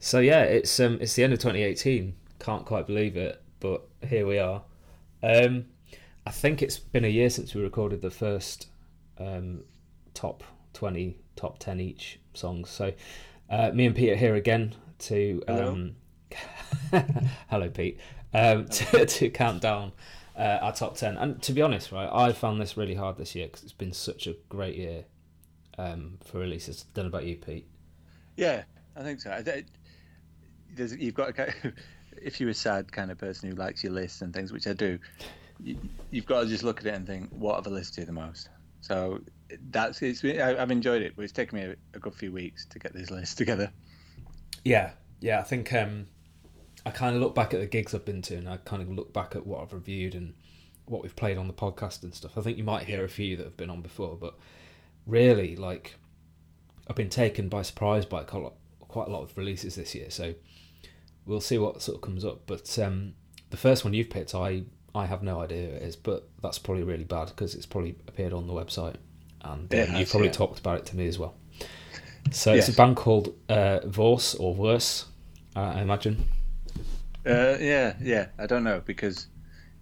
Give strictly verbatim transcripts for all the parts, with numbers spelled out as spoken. So yeah, it's um, it's the end of twenty eighteen. Can't quite believe it, but here we are. Um, I think it's been a year since we recorded the first um, top twenty, top ten each songs. So uh, me and Pete are here again to um, hello. Hello, Pete. Um, to, to count down uh, our top ten. And to be honest, right, I found this really hard this year because it's been such a great year um, for releases. I don't know about you, Pete. Yeah, I think so. There's, you've got to, if you're a sad kind of person who likes your list and things, which I do, you, you've got to just look at it and think, what have I listened to the most? So that's it's. I've enjoyed it, but it's taken me a, a good few weeks to get this list together. Yeah, yeah. I think um, I kind of look back at the gigs I've been to, and I kind of look back at what I've reviewed and what we've played on the podcast and stuff. I think you might hear a few that have been on before, but really, like, I've been taken by surprise by quite a lot, quite a lot of releases this year. So we'll see what sort of comes up. But um, the first one you've picked, I. I have no idea who it is, but that's probably really bad because it's probably appeared on the website, and um, has, you've probably yeah. talked about it to me as well. So yes. It's a band called uh, Vvorse or Vvorse, uh, I imagine. Uh, yeah, yeah, I don't know because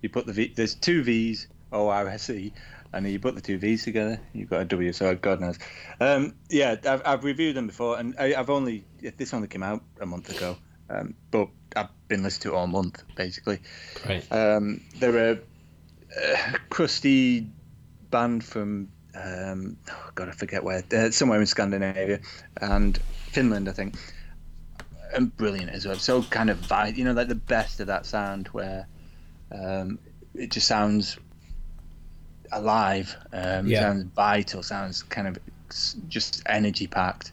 you put the V, there's two V's, O R S E, and you put the two V's together, you've got a W. So God knows. Um, yeah, I've, I've reviewed them before, and I, I've only this only came out a month ago, um, but. I've been listening to it all month, basically. Great. Um, they're a, a crusty band from, um, oh God, I forget where, uh, somewhere in Scandinavia and Finland, I think. And brilliant as well. So kind of, you know, like the best of that sound where um, it just sounds alive, um, yeah. sounds vital, sounds kind of just energy packed.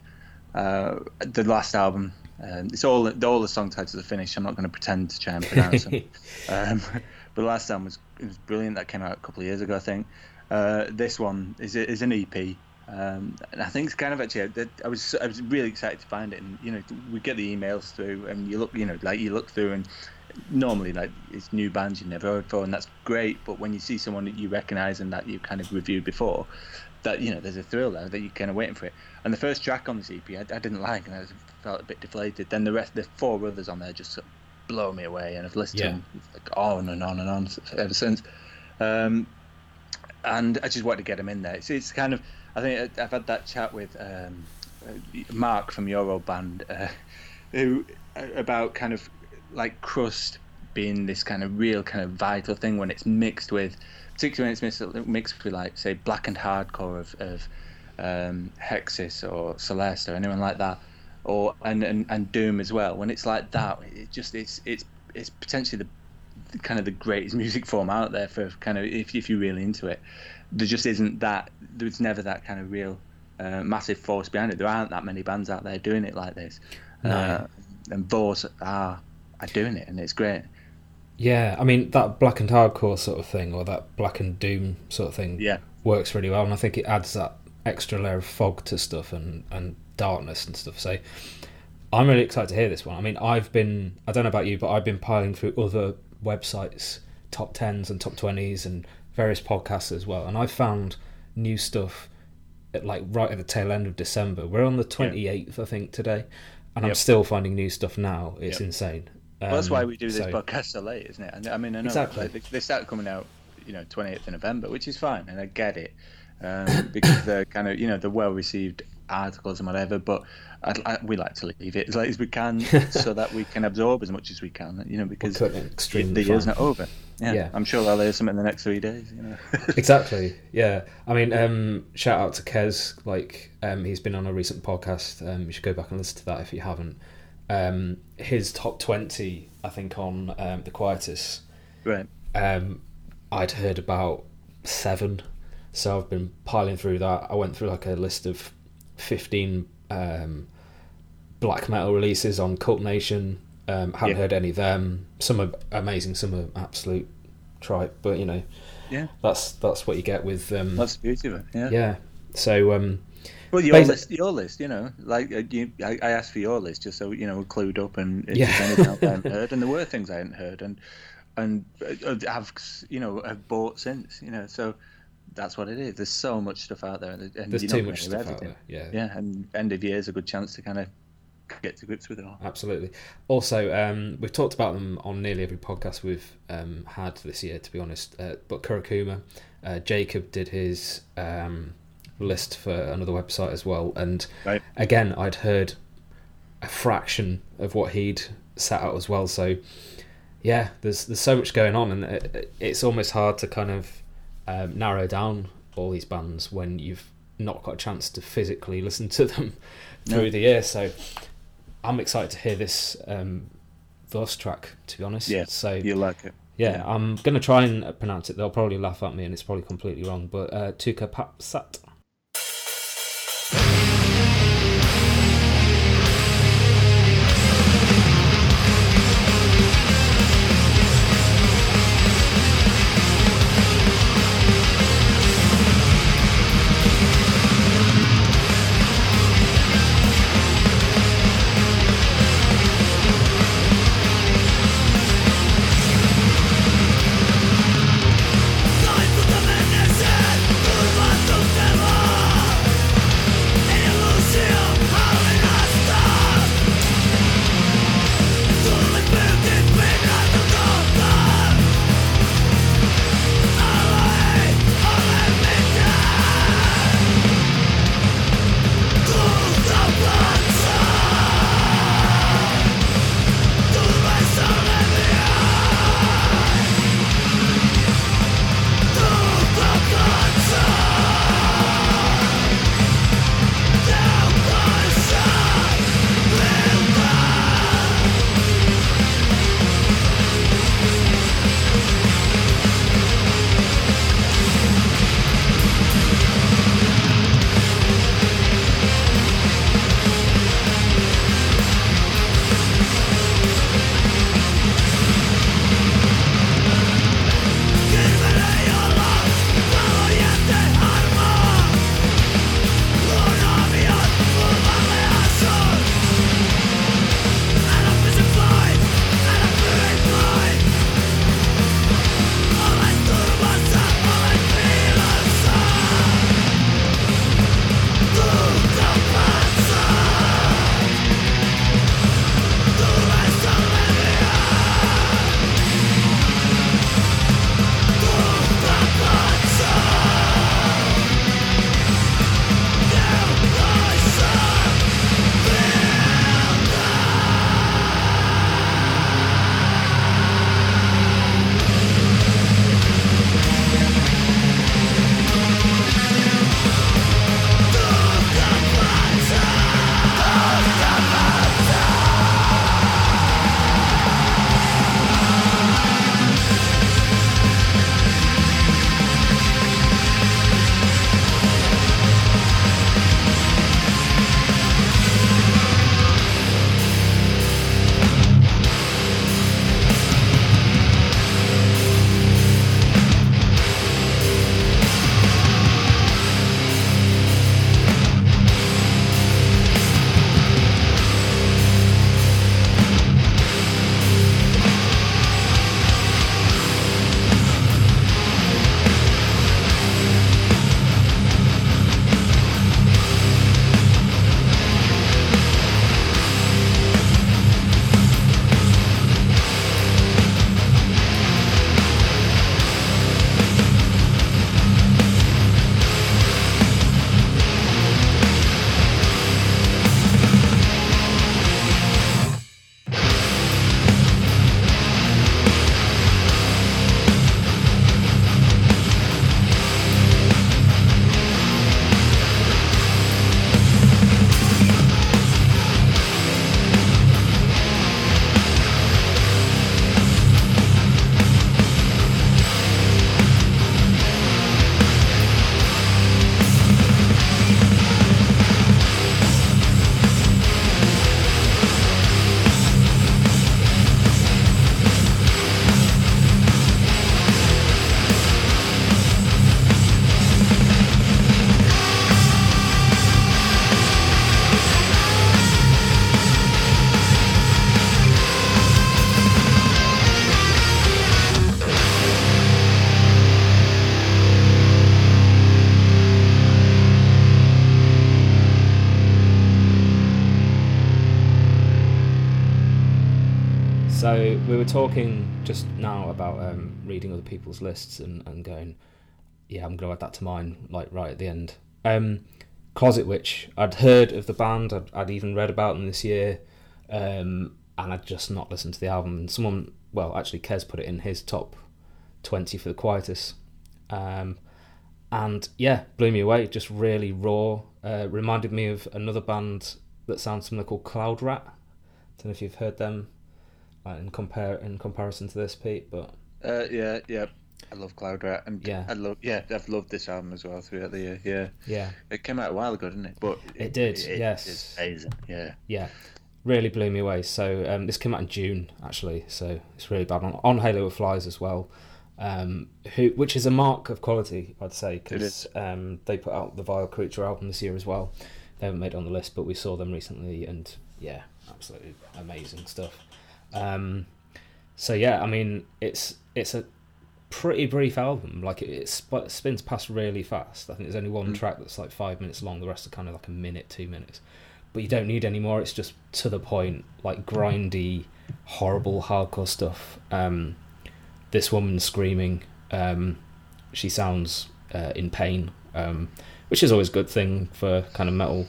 Uh, the last album. Um, it's all all the song titles are finished. I'm not going to pretend to try and pronounce them. Um, but the last time was it was brilliant. That came out a couple of years ago, I think. Uh, this one is is an E P, um, and I think it's kind of actually. I was I was really excited to find it, and you know we get the emails through, and you look you know like you look through, and normally like it's new bands you never heard before, and that's great. But when you see someone that you recognise and that you kind of reviewed before. That you know, there's a thrill there that you're kind of waiting for it. And the first track on this E P, I, I didn't like, and I was, felt a bit deflated. Then the rest, the four others on there, just sort of blow me away, and I've listened yeah. to them like on and on and on ever since. Um, and I just wanted to get them in there. It's, it's kind of, I think I've had that chat with um, Mark from your old band, uh, who about kind of like crust being this kind of real kind of vital thing when it's mixed with. Particularly when it's mixed with, like, say, black and hardcore of, of um, Hexis or Celeste or anyone like that, or and, and, and Doom as well. When it's like that, it just it's it's it's potentially the kind of the greatest music form out there for kind of if if you're really into it. There just isn't that. There's never that kind of real uh, massive force behind it. There aren't that many bands out there doing it like this. No. Uh, and Vvorse are are doing it, and it's great. Yeah, I mean, that black and hardcore sort of thing or that black and doom sort of thing yeah. works really well, and I think it adds that extra layer of fog to stuff and, and darkness and stuff. So I'm really excited to hear this one. I mean, I've been, I don't know about you, but I've been piling through other websites, top tens and top twenties and various podcasts as well, and I found new stuff at like right at the tail end of December. We're on the twenty-eighth, yeah. I think, today, and yep. I'm still finding new stuff now. It's yep. insane. Well, that's why we do this so, podcast so late, isn't it? I mean, I know exactly. like, they start coming out, you know, twenty-eighth of November, which is fine, and I get it um, because they're kind of, you know, they're well-received articles and whatever. But I'd, I, we like to leave it as late as we can so that we can absorb as much as we can, you know, because the year's not over. Yeah, yeah, I'm sure I'll hear something in the next three days. You know? Exactly. Yeah, I mean, um, shout out to Kez. Like, um, he's been on a recent podcast. Um, you should go back and listen to that if you haven't. Um, his top twenty, I think, on um, the Quietus. Right. Um, I'd heard about seven, so I've been piling through that. I went through like a list of fifteen um, black metal releases on Cult Nation. Um, haven't yeah. heard any of them. Some are amazing, some are absolute tripe. But you know, yeah, that's that's what you get with. Um, that's beautiful. Yeah. Yeah. So. Um, Well, your Basically. list, your list, you know, like you, I, I asked for your list just so you know we're clued up and if yeah. there's anything else I hadn't heard, and there were things I hadn't heard, and and I've you know I've bought since, you know, so that's what it is. There's so much stuff out there, and there's too much stuff everything. out there. Yeah, yeah, and end of year is a good chance to kind of get to grips with it all. Absolutely. Also, um, we've talked about them on nearly every podcast we've um, had this year, to be honest. Uh, but Kurokuma, uh, Jacob did his um, list for another website as well. And right. again, I'd heard a fraction of what he'd set out as well. So yeah, there's there's so much going on, and it, it's almost hard to kind of um, narrow down all these bands when you've not got a chance to physically listen to them through no. the year. So I'm excited to hear this um, Vvorse track, to be honest. Yeah, so you like it. Yeah, I'm going to try and pronounce it. They'll probably laugh at me and it's probably completely wrong, but uh, Tuka Papsat. Never So we were talking just now about um, reading other people's lists and, and going, yeah, I'm going to add that to mine, like, right at the end. Um, Closet Witch, I'd heard of the band, I'd, I'd even read about them this year, um, and I'd just not listened to the album. And someone, well, actually, Kez put it in his top twenty for the Quietus. Um, and, yeah, blew me away, just really raw. Uh, reminded me of another band that sounds similar called Cloud Rat. I don't know if you've heard them like, in compare in comparison to this, Pete, but... Uh, yeah, yeah. I love Cloud Rat, and yeah. I love yeah, I've loved this album as well throughout the year. Yeah, yeah, it came out a while ago, didn't it? But it, it did. It, yes, it's amazing. Yeah, yeah, really blew me away. So um, this came out in June actually, so it's really bad on, on Halo of Flies as well, um, who which is a mark of quality, I'd say, because um, they put out the Vile Creature album this year as well. They haven't made it on the list, but we saw them recently, and yeah, absolutely amazing stuff. Um, so yeah, I mean, it's it's a pretty brief album, like it, it sp- spins past really fast. I think there's only one mm. track that's like five minutes long, the rest are kind of like a minute, two minutes, but you don't need any more. It's just to the point, like grindy, horrible hardcore stuff. Um, this woman screaming, um, she sounds uh, in pain, um, which is always a good thing for kind of metal.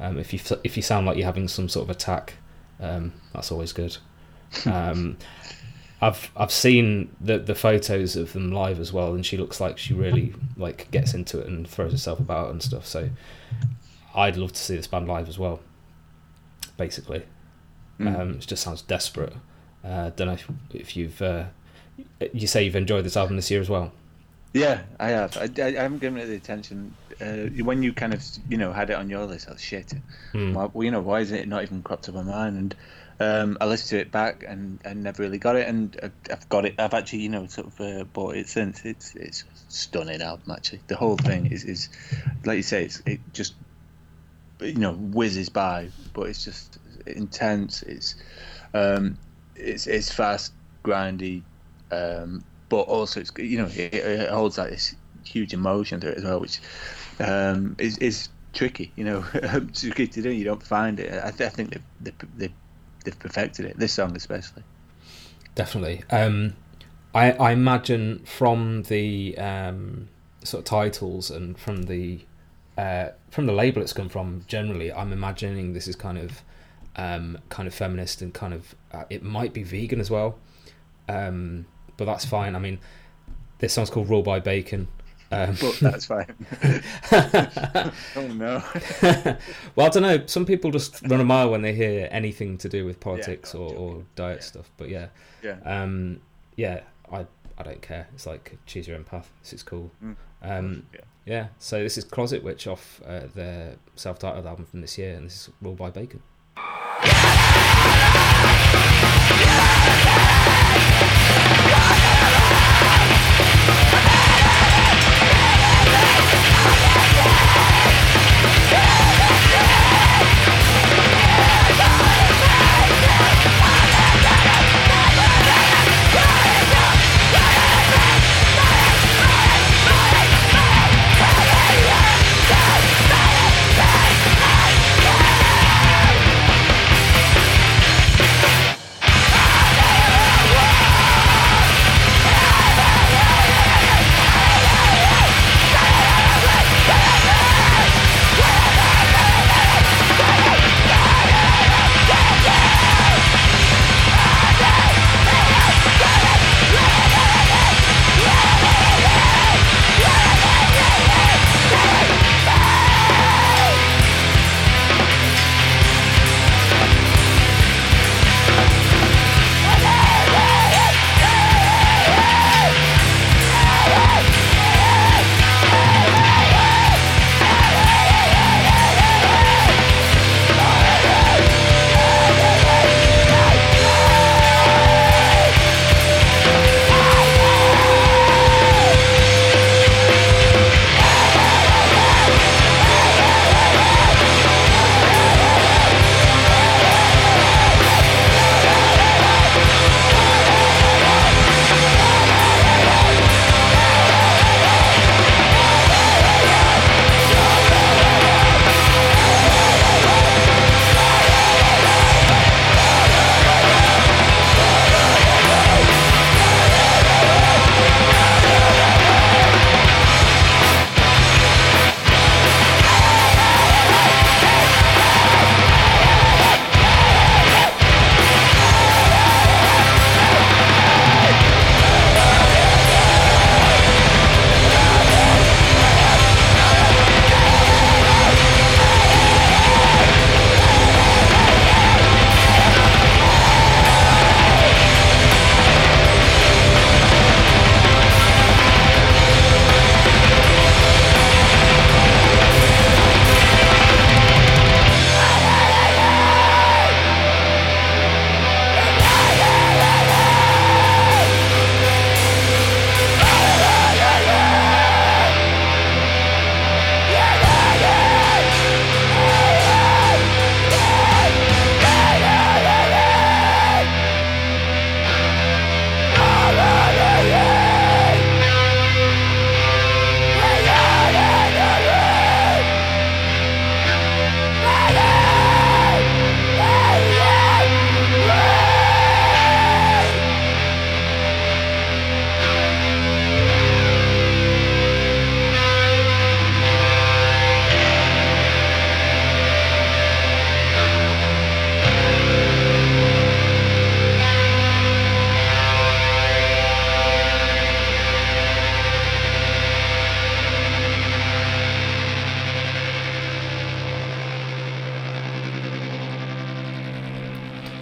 Um, if you f- if you sound like you're having some sort of attack, um, that's always good. um I've I've seen the the photos of them live as well, and she looks like she really like gets into it and throws herself about and stuff. So I'd love to see this band live as well. Basically, mm. um, it just sounds desperate. Uh, don't know if, if you've uh, you say you've enjoyed this album this year as well. Yeah, I have. I, I, I haven't given it the attention. Uh, when you kind of you know had it on your list, I was shit. Mm. Well, you know, why isn't it not even cropped up on mine? And Um, I listened to it back and, and never really got it, and I've, I've got it. I've actually, you know, sort of uh, bought it since. It's it's a stunning album, actually. The whole thing is, is like you say, it's, it just, you know, whizzes by, but it's just intense. It's um, it's it's fast, grindy, um, but also it's you know it, it holds like this huge emotion to it as well, which um, is is tricky, you know, tricky to do. You don't find it. I, th- I think they they they've perfected it, this song especially. Definitely. Um, I, I imagine from the um, sort of titles and from the uh, from the label it's come from generally, I'm imagining this is kind of um, kind of feminist and kind of uh, it might be vegan as well, um, but that's fine. I mean, this song's called Rule by Bacon. Um, but that's fine. Oh no. Well, I don't know. Some people just run a mile when they hear anything to do with politics yeah, or, or diet yeah. stuff. But yeah, yeah, um, yeah. I I don't care. It's like choose your own path. This is cool. Mm. Um, yeah. yeah. So this is Closet Witch off uh, their self-titled album from this year, and this is Rule by Bacon.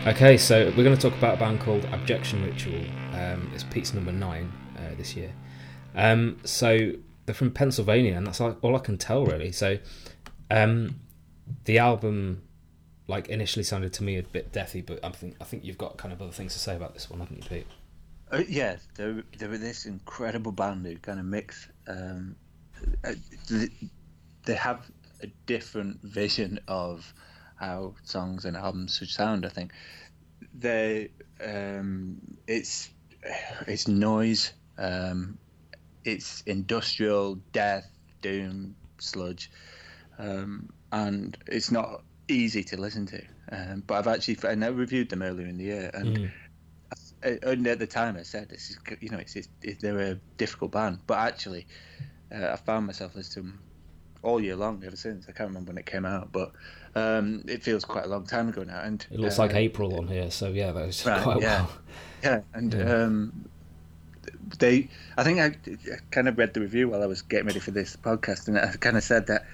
Okay, so we're going to talk about a band called Abjection Ritual. Um, it's Pete's number nine uh, this year. Um, so they're from Pennsylvania, and that's all I can tell, really. So um, the album, like, initially sounded to me a bit deathy, but I think I think you've got kind of other things to say about this one, haven't you, Pete? Uh, yeah, they're, they're this incredible band who kind of mix. Um, they have a different vision of how songs and albums should sound. I think they um, it's it's noise, um, it's industrial, death, doom, sludge, um, and it's not easy to listen to. Um, but I've actually and I reviewed them earlier in the year, and. Mm. And at the time I said, this is, you know, it's, it's they're a difficult band, but actually uh, I found myself listening to them all year long ever since. I can't remember when it came out, but um, it feels quite a long time ago now. And it looks uh, like April on here, so yeah, that was right, quite yeah. well. Yeah, and yeah. Um, they, I think I, I kind of read the review while I was getting ready for this podcast, and I kind of said that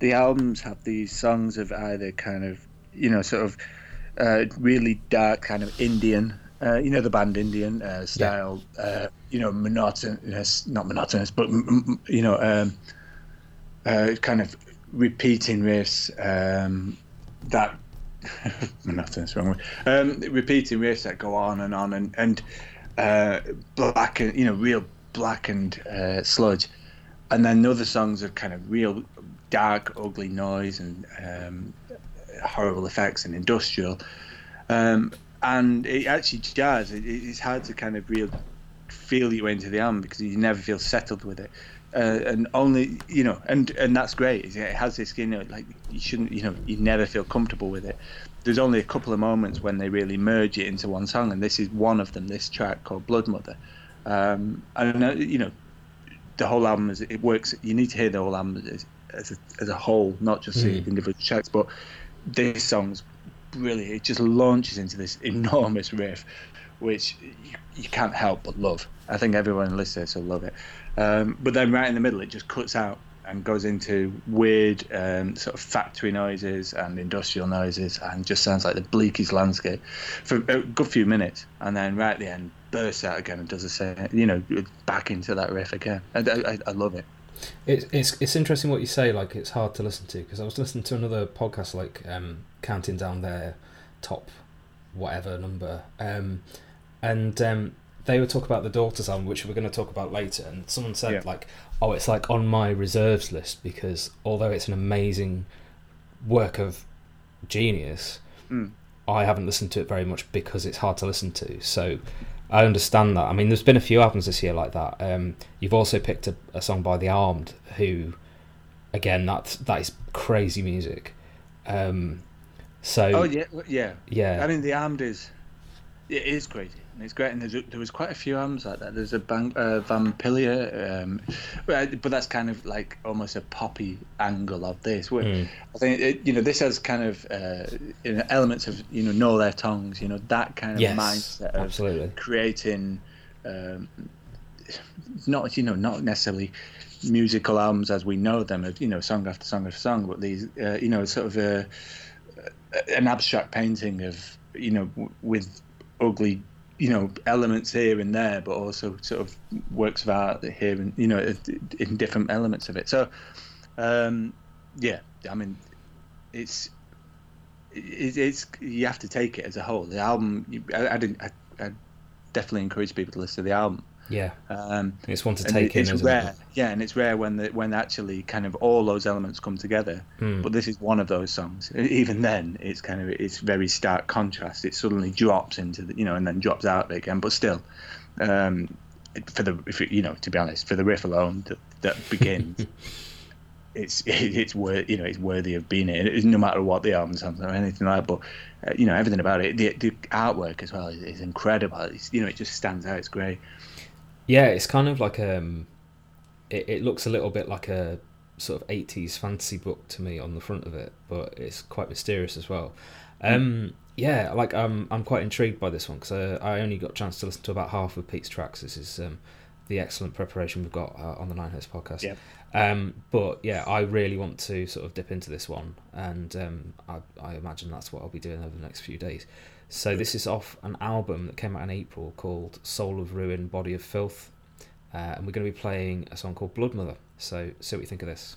the albums have these songs of either kind of, you know, sort of uh, really dark kind of Indian. Uh, you know, the band Indian uh, style, yeah. uh, you know, monotonous, not monotonous, but, m- you know, um, uh, kind of repeating riffs um, that, monotonous, wrong word, um, repeating riffs that go on and on and, and uh, black, and, you know, real blackened uh, sludge. And then the other songs are kind of real dark, ugly noise and um, horrible effects and industrial. Um And it actually jars. It's hard to kind of really feel your way into the album because you never feel settled with it. Uh, and only, you know, and, and that's great. It has this, you know, like you shouldn't, you know, you never feel comfortable with it. There's only a couple of moments when they really merge it into one song, and this is one of them, this track called Blood Mother. Um, and, you know, the whole album, is it works. You need to hear the whole album as, as, a, as a whole, not just the mm. individual tracks, but this song's really, it just launches into this enormous riff, which you, you can't help but love. I think everyone listens to will love it. Um, but then right in the middle, it just cuts out and goes into weird um, sort of factory noises and industrial noises, and just sounds like the bleakest landscape for a good few minutes. And then right at the end, bursts out again and does the same, you know, back into that riff again. I, I, I love it. It's, it's it's interesting what you say, like it's hard to listen to, because I was listening to another podcast, like um, counting down their top whatever number, um, and um, they were talking about the Daughters album, which we're going to talk about later, and someone said yeah. like, oh, it's like on my reserves list, because although it's an amazing work of genius, mm. I haven't listened to it very much because it's hard to listen to, so I understand that. I mean, there's been a few albums this year like that. Um, you've also picked a, a song by The Armed, who, again, that that is crazy music. Um, so oh yeah, yeah, yeah. I mean, The Armed is it is crazy and it's great. And there was quite a few albums like that. There's a bang, uh, Vampilia, um, but that's kind of like almost a poppy angle of this. Mm. I think it, you know, this has kind of uh, you know, elements of, you know, Know Their Tongues. You know, that kind of yes, mindset of absolutely. creating, um, not you know, not necessarily musical albums as we know them, you know, song after song after song, but these uh, you know, sort of a, an abstract painting of, you know, with ugly, you know, elements here and there, but also sort of works of art here and, you know, in different elements of it. So, um, yeah, I mean, it's, it's, it's, you have to take it as a whole. The album, I, I didn't, I, I definitely encourage people to listen to the album. Yeah. Um, it's one to take in, isn't it? Yeah, and it's rare when the, when actually kind of all those elements come together. Mm. But this is one of those songs. Even then, it's kind of it's very stark contrast. It suddenly drops into the, you know, and then drops out again. But still, um, for the if it, you know, to be honest, for the riff alone that, that begins, it's it, it's worth you know it's worthy of being here. It, no matter what the album sounds or anything like that. But uh, you know, everything about it, the, the artwork as well is, is incredible. It's, you know, it just stands out. It's great. Yeah, it's kind of like um, it, it looks a little bit like a sort of eighties fantasy book to me on the front of it, but it's quite mysterious as well. Um, yeah, like I'm, I'm quite intrigued by this one because uh, I only got a chance to listen to about half of Pete's tracks. This is um, the excellent preparation we've got uh, on the Nine Hertz podcast. Yeah. Um, but yeah, I really want to sort of dip into this one, and um, I, I imagine that's what I'll be doing over the next few days. So this is off an album that came out in April called Soul of Ruin, Body of Filth. Uh, and we're going to be playing a song called Blood Mother. So see what you think of this.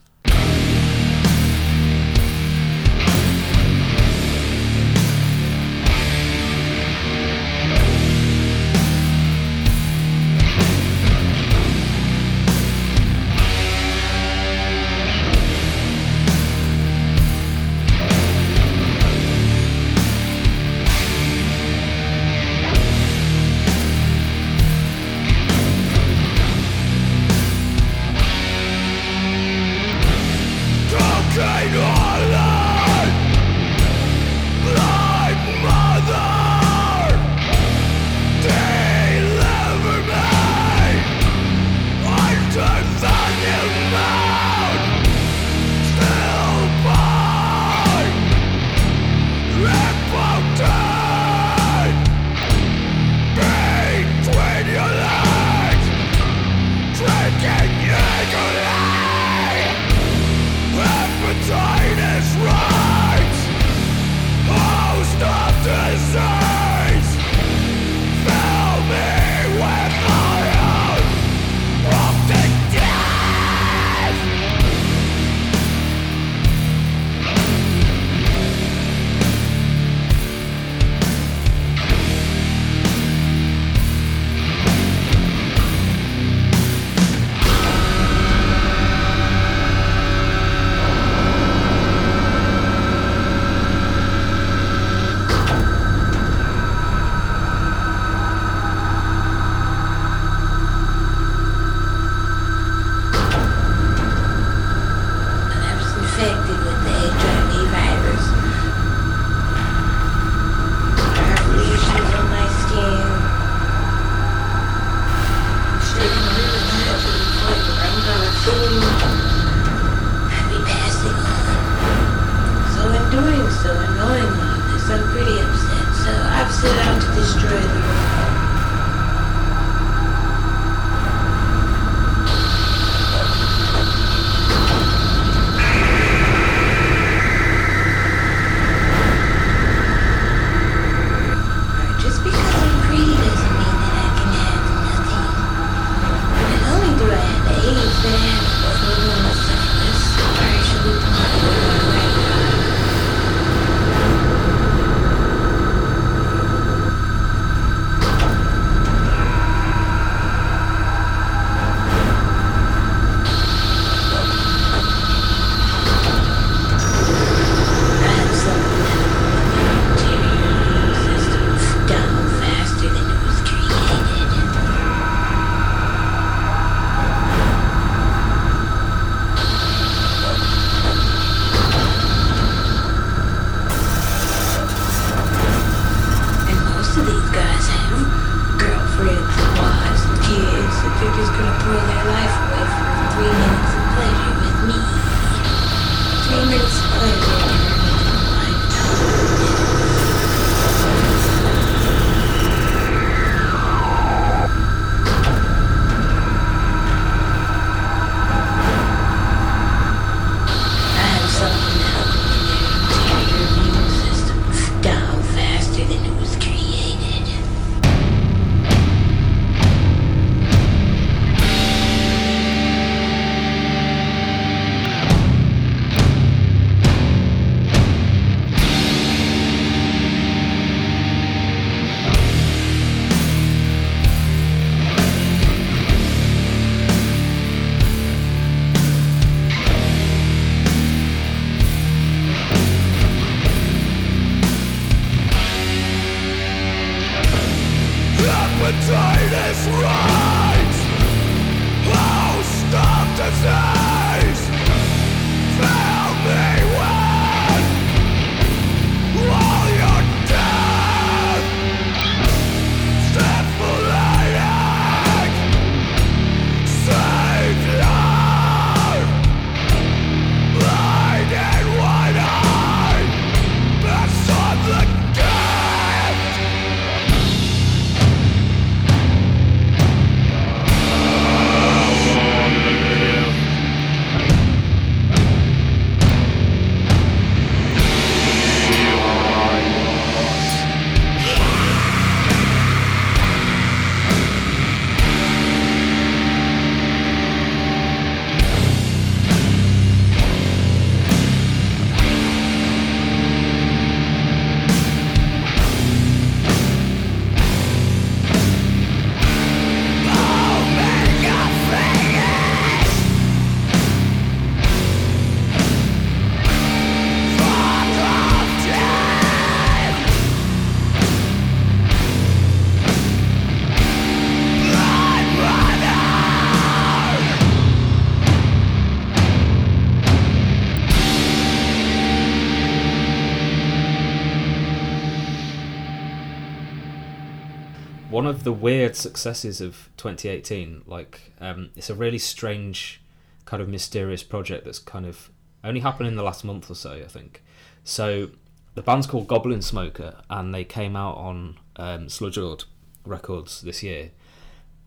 one of the weird successes of twenty eighteen. Like, um, it's a really strange, kind of mysterious project that's kind of only happened in the last month or so, I think. So the band's called Goblin Smoker, and they came out on um, Sludge Lord Records this year.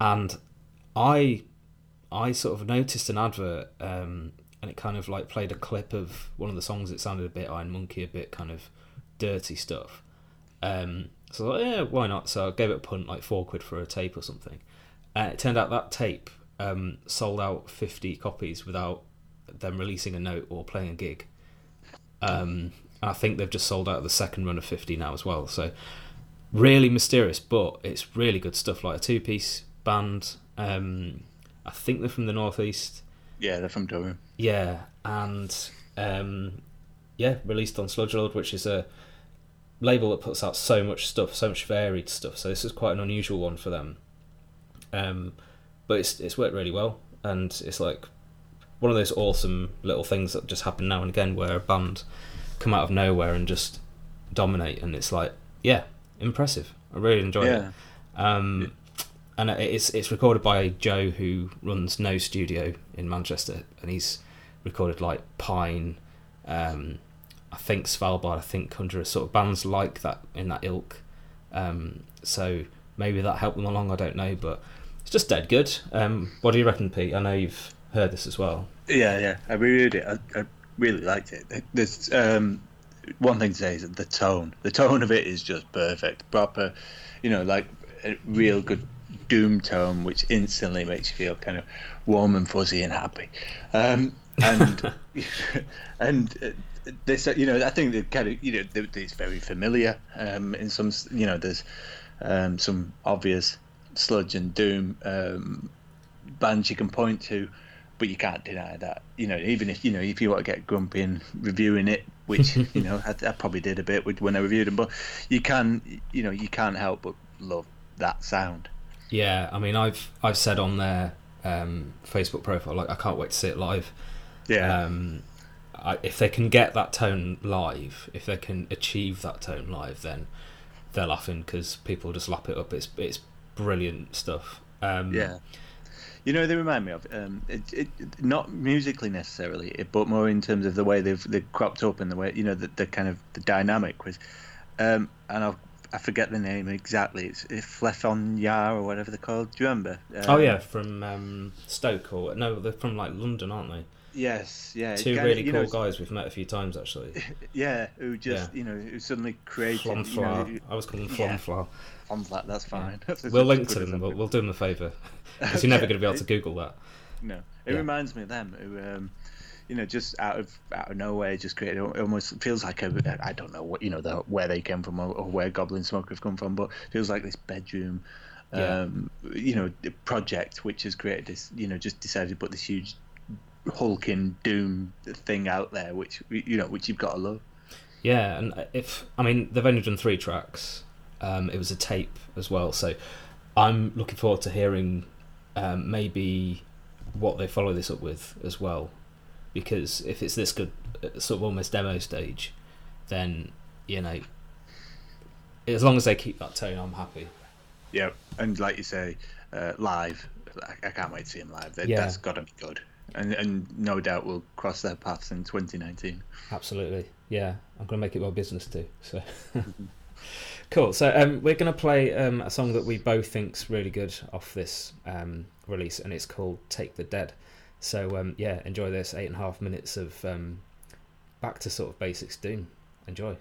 And I, I sort of noticed an advert, um, and it kind of like played a clip of one of the songs that sounded a bit Iron Monkey, a bit kind of dirty stuff. Um, so I was like, yeah, why not? So I gave it a punt, like four quid for a tape or something. Uh, it turned out that tape um, sold out fifty copies without them releasing a note or playing a gig. Um, and I think they've just sold out the second run of fifty now as well. So really mysterious, but it's really good stuff. Like a two-piece band. Um, I think they're from the northeast. Yeah, they're from Durham. Yeah, and um, yeah, released on Sludge Lord, which is a label that puts out so much stuff, so much varied stuff. So this is quite an unusual one for them, um, but it's it's worked really well, and it's like one of those awesome little things that just happen now and again, where a band come out of nowhere and just dominate, and it's like, yeah, impressive. I really enjoy yeah. it. Um, and it's it's recorded by Joe, who runs No Studio in Manchester, and he's recorded like Pine. Um, I think Svalbard, I think Conjurer, sort of bands like that, in that ilk. Um, so maybe that helped them along, I don't know, but it's just dead good. Um, what do you reckon, Pete? I know you've heard this as well. Yeah, yeah, I reviewed it. I, I really liked it. There's um, one thing to say is the tone. The tone of it is just perfect, proper, you know, like a real good doom tone, which instantly makes you feel kind of warm and fuzzy and happy. Um, and and... Uh, This, you know, I think they kind of, you know, it's very familiar. Um, in some, you know, there's um, some obvious sludge and doom um, bands you can point to, but you can't deny that. You know, even if you know if you want to get grumpy in reviewing it, which you know I, I probably did a bit when I reviewed them, but you can, you know, you can't help but love that sound. Yeah, I mean, I've I've said on their um, Facebook profile, like, I can't wait to see it live. Yeah. Um, I, if they can get that tone live, if they can achieve that tone live, then they're laughing, because people just lap it up. It's it's brilliant stuff. Um, yeah, you know, they remind me of um, it, it, not musically necessarily, but more in terms of the way they've they cropped up and the way, you know, the, the kind of the dynamic was. Um, and I'll, I forget the name exactly. It's Fleffonjar or whatever they're called. Do you remember? Um, oh yeah, from um, Stoke or no, they're from like London, aren't they? Yes, yeah. Two really of, cool know, guys we've met a few times, actually. Yeah, who just, yeah. you know, who suddenly created... Flonfla. You know, I was calling them Flonfla. Yeah. Flonfla, that's fine. Yeah. That's we'll link to them, but we'll do them a favour. Because okay. You're never going to be able to Google that. No. It yeah. reminds me of them, who, um, you know, just out of out of nowhere, just created... It almost feels like, a, I don't know, what you know, the, where they came from or, or where Goblin Smoker have come from, but it feels like this bedroom, um, yeah. you know, project, which has created this, you know, just decided to put this huge... hulking doom thing out there, which you know which you've got to love. Yeah, and if I mean they've only done three tracks, um it was a tape as well, so I'm looking forward to hearing um maybe what they follow this up with as well, because if it's this good sort of almost demo stage, then you know as long as they keep that tone, I'm happy. Yeah, and like you say, uh live, I, I can't wait to see them live. They, yeah. That's gotta be good. And, and no doubt we'll cross their paths in twenty nineteen. Absolutely, yeah. I'm going to make it my business too. So cool. So um, we're going to play um, a song that we both think's really good off this um, release, and it's called "Take the Dead." So um, yeah, enjoy this eight and a half minutes of um, back to sort of basics doom. Enjoy.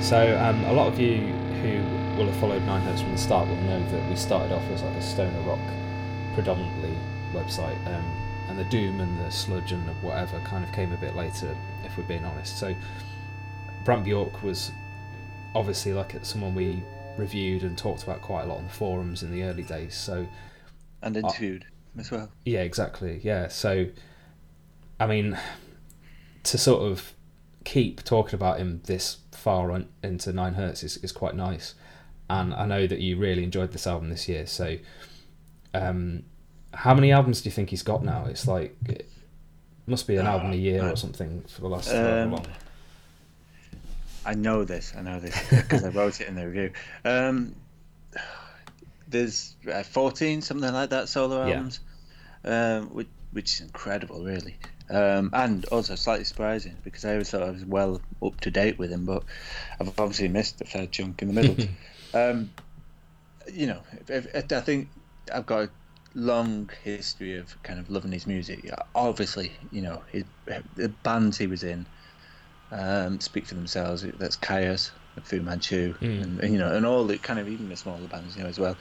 So um, a lot of you who will have followed Nine Hertz from the start will know that we started off as like a stoner rock predominantly website, um, and the doom and the sludge and the whatever kind of came a bit later, if we're being honest. So Bram Bjork was obviously like someone we reviewed and talked about quite a lot on the forums in the early days. So and interviewed I, as well. Yeah, exactly. Yeah, so I mean, to sort of keep talking about him this far on into Nine Hertz is, is quite nice, and I know that you really enjoyed this album this year. So um, how many albums do you think he's got now? It's like it must be an uh, album a year uh, or something for the last um, long. I know this, I know this because I wrote it in the review. Um, there's uh, fourteen, something like that, solo albums, yeah. um, which, which is incredible, really, um, and also slightly surprising because I always thought I was well up to date with him, but I've obviously missed a fair chunk in the middle. um, you know, if, if, I think I've got a long history of kind of loving his music. Obviously, you know, his, the bands he was in. Um, speak for themselves. That's Kaius, Fu Manchu, mm. and, and you know, and all the kind of even the smaller bands, you know, as well.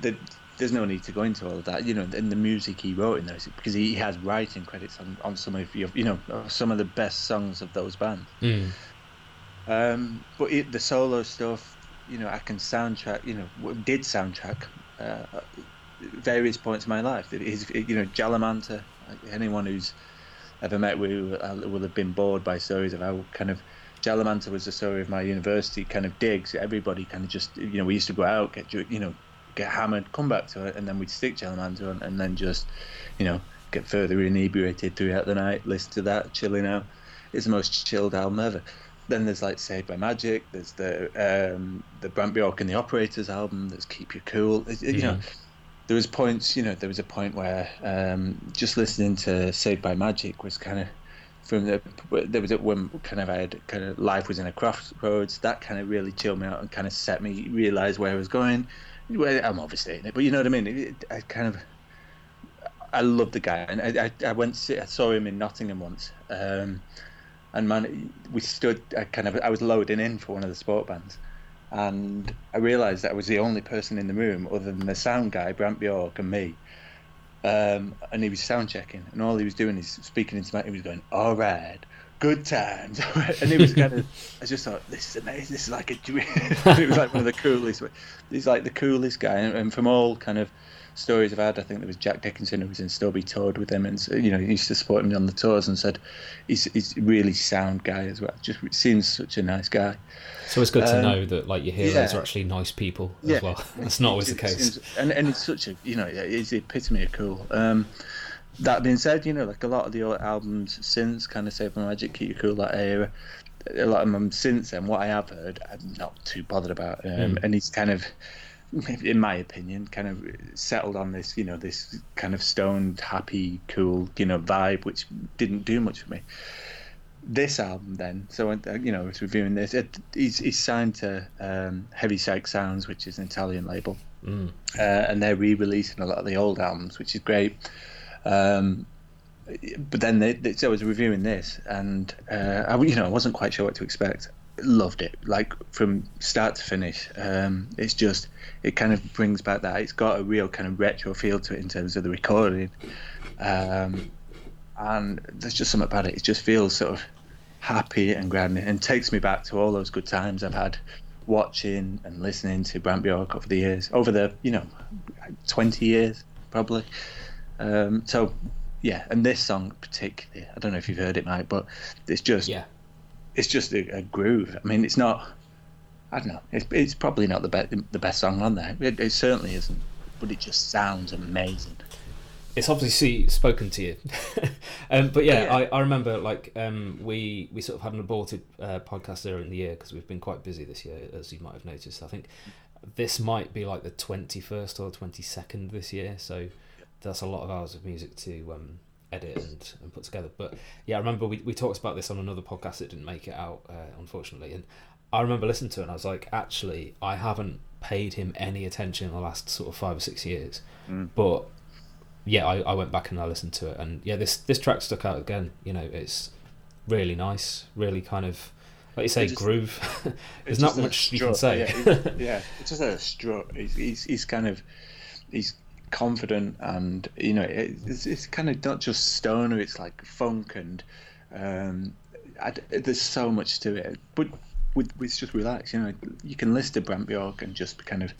The, there's no need to go into all of that, you know. And the music he wrote in those, because he has writing credits on, on some of your, you know, some of the best songs of those bands. Mm. Um, but it, the solo stuff, you know, I can soundtrack, you know, did soundtrack uh, various points of my life. His, you know, Jalamanta, anyone who's ever met, we will have been bored by stories of how kind of Jalamanta was the story of my university kind of digs. Everybody kind of just, you know, we used to go out, get, you know, get hammered, come back to it, and then we'd stick Jalamanta on, and then just, you know, get further inebriated throughout the night, listen to that, chilling out. It's the most chilled album ever. Then there's like Saved by Magic, there's the um, the Brant Bjork and the Operators album, there's Keep You Cool, it's, you yeah. know. There was points, you know, there was a point where um, just listening to Saved by Magic was kind of from the, there was a, when kind of I had kind of life was in a crossroads, that kind of really chilled me out and kind of set me, realised where I was going. Well, I'm obviously in it, but you know what I mean? It, I kind of, I love the guy. And I, I, I went, see, I saw him in Nottingham once. Um, and man, we stood, I kind of, I was loading in for one of the sport bands. And I realised that I was the only person in the room other than the sound guy, Brant Bjork, and me. Um, and he was sound checking, and all he was doing is speaking into my. He was going, "All right, good times." And it was kind of. I just thought, this is amazing. This is like a dream. It was like one of the coolest. He's like the coolest guy, and from all kind of stories I've had, I think there was Jack Dickinson who was in Stobie, toured with him, and you know he used to support him on the tours, and said he's he's a really sound guy as well. Just seems such a nice guy. So it's good um, to know that like your heroes yeah. are actually nice people as yeah. well. That's not always the case. And and it's such a you know it's the epitome of cool. Um, that being said, you know like a lot of the old albums since kind of Saved by Magic, Keep You Cool, that era, a lot of them since then. What I have heard, I'm not too bothered about, um, mm. and it's kind of. In my opinion, kind of settled on this, you know, this kind of stoned, happy, cool, you know, vibe, which didn't do much for me. This album, then, so you know, I was reviewing this. It, he's, he's signed to um, Heavy Psych Sounds, which is an Italian label, mm. uh, and they're re-releasing a lot of the old albums, which is great. Um, but then, they, they, so I was reviewing this, and uh, I, you know, I wasn't quite sure what to expect. Loved it, like from start to finish. Um, it's just, it kind of brings back that. It's got a real kind of retro feel to it in terms of the recording, um, and there's just something about it. It just feels sort of happy and grand, and takes me back to all those good times I've had watching and listening to Brant Bjork over the years, over the you know, twenty years probably. Um, so yeah, and this song particularly, I don't know if you've heard it, Mike, but it's just yeah. It's just a, a groove. I mean, it's not. I don't know. It's it's probably not the best the best song on there. It, it certainly isn't. But it just sounds amazing. It's obviously spoken to you. um, but yeah, yeah. I, I remember like um, we we sort of had an aborted uh, podcast earlier in the year because we've been quite busy this year, as you might have noticed. I think this might be like the twenty first or twenty second this year. So that's a lot of hours of music to. Um, edit and, and put together. But yeah, I remember we, we talked about this on another podcast that didn't make it out, uh, unfortunately, and I remember listening to it and I was like, actually I haven't paid him any attention in the last sort of five or six years mm. but yeah I, I went back and I listened to it, and yeah this this track stuck out again. You know, it's really nice, really kind of Like you say, just, groove. There's not much you can say. Yeah, it, yeah, it's just a strut. He's, he's he's kind of he's confident, and you know, it, it's it's kind of not just stoner. It's like funk, and um, I, there's so much to it. But with, with it's just relaxed. You know, you can listen to Brant Bjork and just kind of,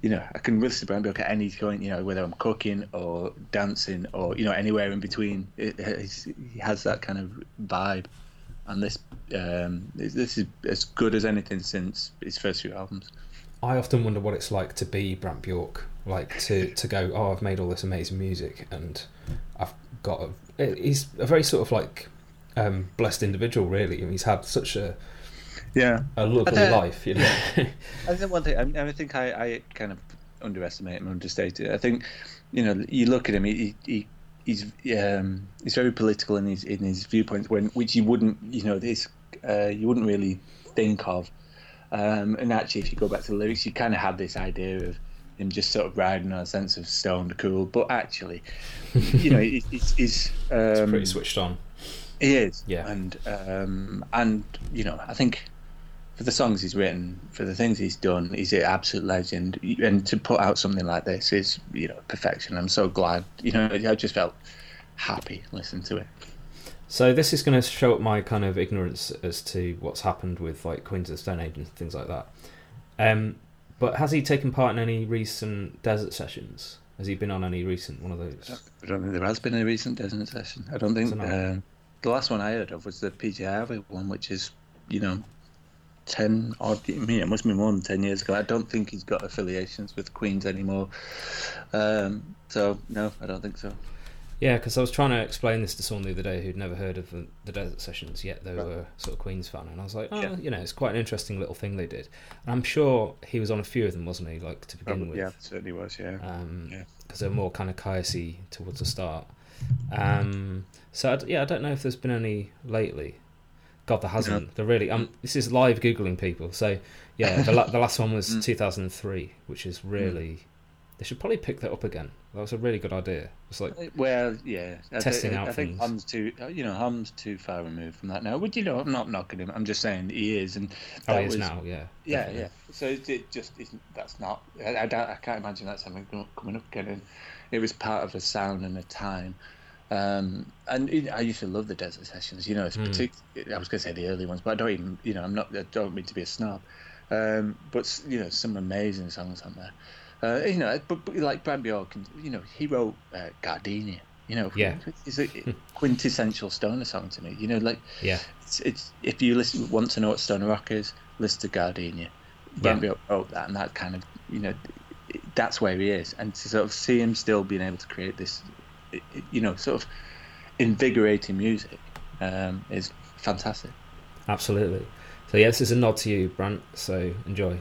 you know, I can listen to Brant Bjork at any point. You know, whether I'm cooking or dancing or you know anywhere in between. It, it, it has that kind of vibe. And this um, this is as good as anything since his first few albums. I often wonder what it's like to be Brant Bjork, like to, to go, oh, I've made all this amazing music, and I've got a... He's a very sort of like um, blessed individual, really. I mean, he's had such a yeah a lovely life, you know. I think one thing. I, I think I, I kind of underestimate him, understate it. I think, you know, you look at him, he. he He's um, he's very political in his in his viewpoints, when which you wouldn't you know this uh, you wouldn't really think of, um, and actually if you go back to the lyrics, you kind of had this idea of him just sort of riding on a sense of stoned cool, but actually, you know, it, it's he's um, pretty switched on. He is, yeah, and um, and you know, I think for the songs he's written, for the things he's done, he's an absolute legend. And to put out something like this is, you know, perfection. I'm so glad. You know, I just felt happy listening to it. So this is going to show up my kind of ignorance as to what's happened with, like, Queens of the Stone Age and things like that. Um, but has he taken part in any recent Desert Sessions? Has he been on any recent one of those? I don't think there has been a recent Desert Session. I don't think... Uh, the last one I heard of was the P J Harvey one, which is, you know... ten odd, I mean, it must be more than ten years ago. I don't think he's got affiliations with Queens anymore. Um, so, no, I don't think so. Yeah, because I was trying to explain this to someone the other day who'd never heard of the, the Desert Sessions, yet they right. were sort of Queens fan, and I was like, oh, yeah. you know, it's quite an interesting little thing they did. And I'm sure he was on a few of them, wasn't he, like, to begin Probably, with? Yeah, certainly was, yeah. Because um, yeah. they were more kind of Caius-y towards the start. Um, so, I'd, yeah, I don't know if there's been any lately. God, there hasn't. No. There really. Um, this is live Googling people. So, yeah, the, la- the last one was mm. two thousand three, which is really. Mm. They should probably pick that up again. That was a really good idea. It's like well, yeah, testing I, I, out I things. think Ham's too. You know, Ham's too far removed from that now. Would you know? I'm not knocking him. I'm just saying he is, and that oh, he is was, now. Yeah, yeah, definitely. yeah. So it just isn't. That's not. I, I doubt. I can't imagine that's something coming up again. It was part of a sound and a time. Um, and it, I used to love the Desert Sessions, you know. It's mm. particular, I was going to say the early ones, but I don't even, you know, I'm not. I don't mean to be a snob, um, but you know, some amazing songs on there. Uh, you know, but, but like Brant Bjork, you know, he wrote uh, Gardenia. You know, yeah, it's a quintessential stoner song to me. You know, like yeah, it's, it's if you listen want to know what stoner rock is, listen to Gardenia. Brant yeah. Bjork wrote that, and that kind of, you know, that's where he is, and to sort of see him still being able to create this. You know, sort of invigorating music um, is fantastic. Absolutely. So yeah, this is a nod to you, Brant, so enjoy.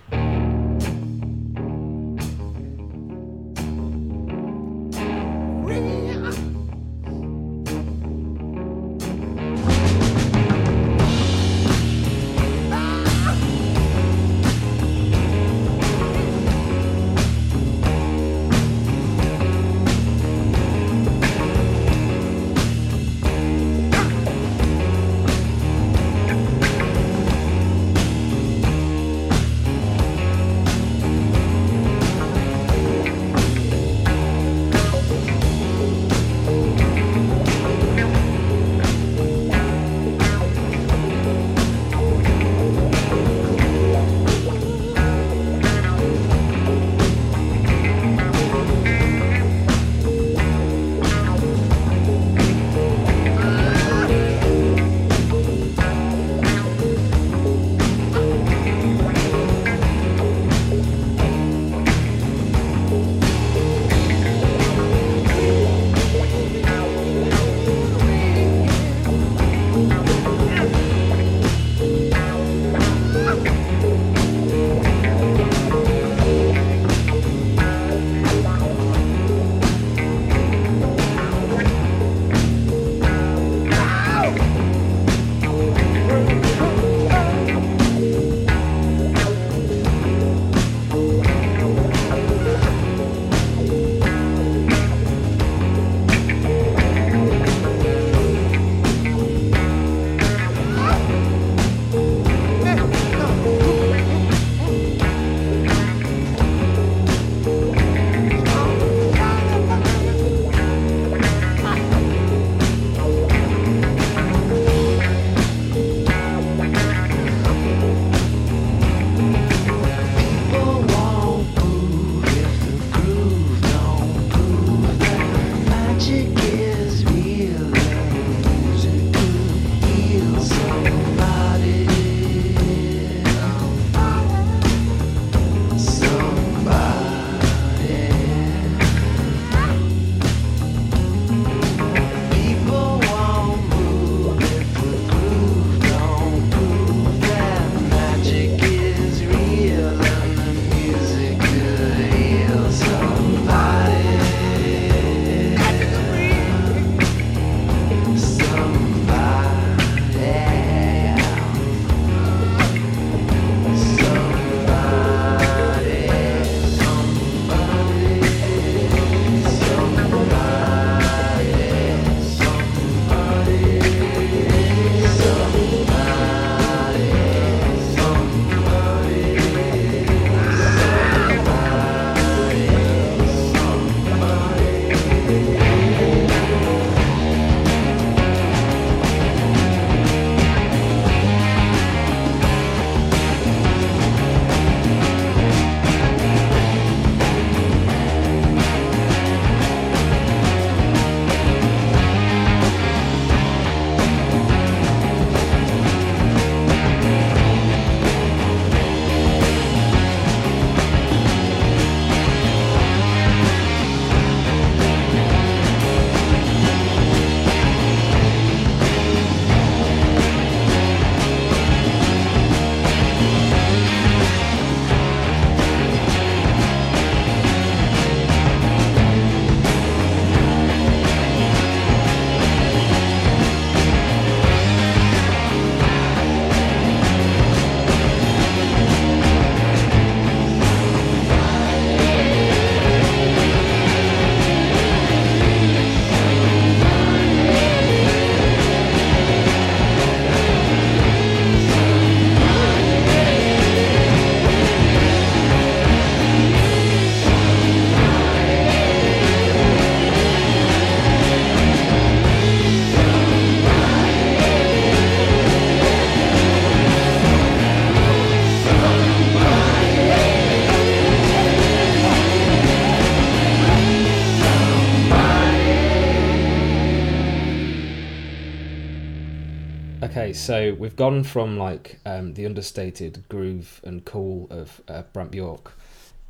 Okay, so we've gone from like um, the understated groove and cool of uh, Brant Bjork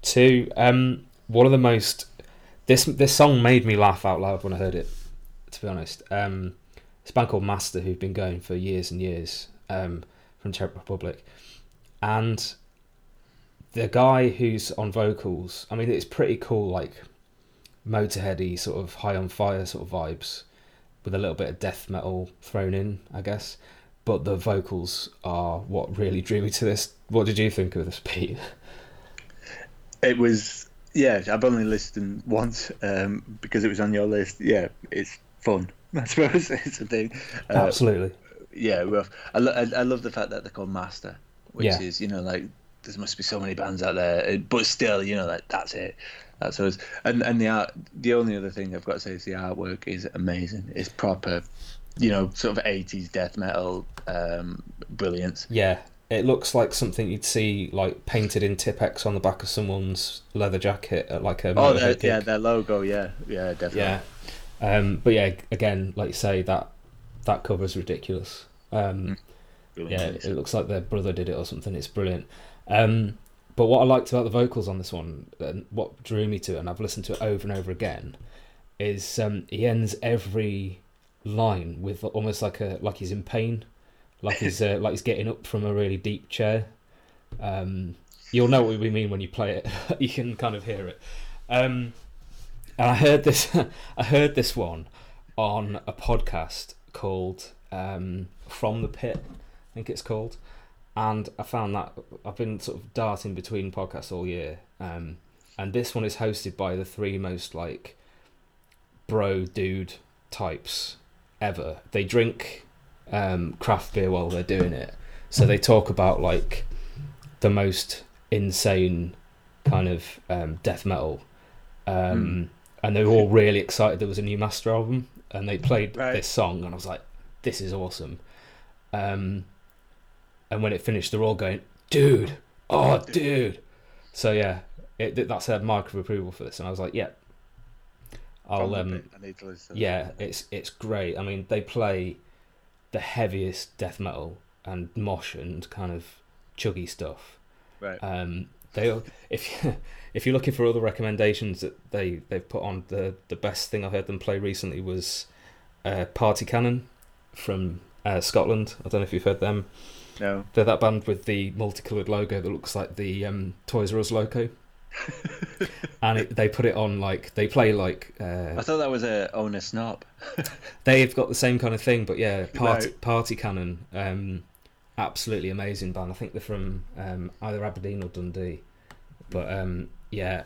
to um, one of the most. This this song made me laugh out loud when I heard it, to be honest. Um, it's a band called Master who've been going for years and years um, from Czech Republic, and the guy who's on vocals. I mean, it's pretty cool, like Motorheady sort of High on Fire sort of vibes, with a little bit of death metal thrown in, I guess. But the vocals are what really drew me to this. What did you think of this, Pete? It was, yeah, I've only listened once um, because it was on your list. Yeah, it's fun. I suppose it's a thing. Uh, Absolutely. Yeah, rough. I, lo- I, I love the fact that they're called Master, which yeah. is, you know, like, there must be so many bands out there. But still, you know, like, that's it. That's us. And and the art, the only other thing I've got to say is the artwork is amazing. It's proper, you know, sort of eighties death metal um, brilliance. Yeah, it looks like something you'd see like painted in Tipex on the back of someone's leather jacket at like a oh their, yeah their logo yeah yeah definitely yeah. Um, but yeah, again, like you say, that that cover is ridiculous. Um, yeah, it looks like their brother did it or something. It's brilliant. Um, But what I liked about the vocals on this one, and what drew me to it, and I've listened to it over and over again, is um, he ends every line with almost like a like he's in pain, like he's uh, like he's getting up from a really deep chair. Um, you'll know what we mean when you play it; you can kind of hear it. Um, and I heard this, I heard this one on a podcast called um, From the Pit, I think it's called. And I found that I've been sort of darting between podcasts all year, um, and this one is hosted by the three most like bro dude types ever. They drink um, craft beer while they're doing it, so they talk about like the most insane kind of um, death metal, um, mm. and they were all really excited. There was a new Master album, and they played right. this song, and I was like, "This is awesome." Um, And when it finished, they're all going, dude, oh, dude. So, yeah, it, that's a mark of approval for this. And I was like, yeah, I'll, um, I need to listen. Yeah, it's it's great. I mean, they play the heaviest death metal and mosh and kind of chuggy stuff. Right. Um, they, if if you're looking for other recommendations that they, they've put on, the, the best thing I heard them play recently was uh, Party Cannon from uh, Scotland. I don't know if you've heard them. No. They're that band with the multicoloured logo that looks like the um, Toys R Us logo. And it, they put it on like, they play like... Uh, I thought that was a Own a Snob. They've got the same kind of thing, but yeah, Party, right. Party Cannon. Um, absolutely amazing band. I think they're from um, either Aberdeen or Dundee. But um, yeah,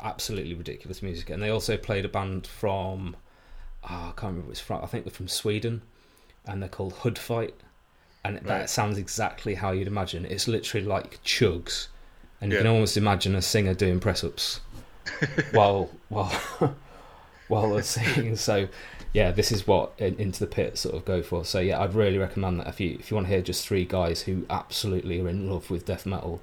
absolutely ridiculous music. And they also played a band from, oh, I can't remember which from, I think they're from Sweden, and they're called Hood Fight. And that right. sounds exactly how you'd imagine. It's literally like chugs, and you yeah. can almost imagine a singer doing press-ups while while while they're singing. So, yeah, this is what Into the Pit sort of go for. So, yeah, I'd really recommend that if you if you want to hear just three guys who absolutely are in love with death metal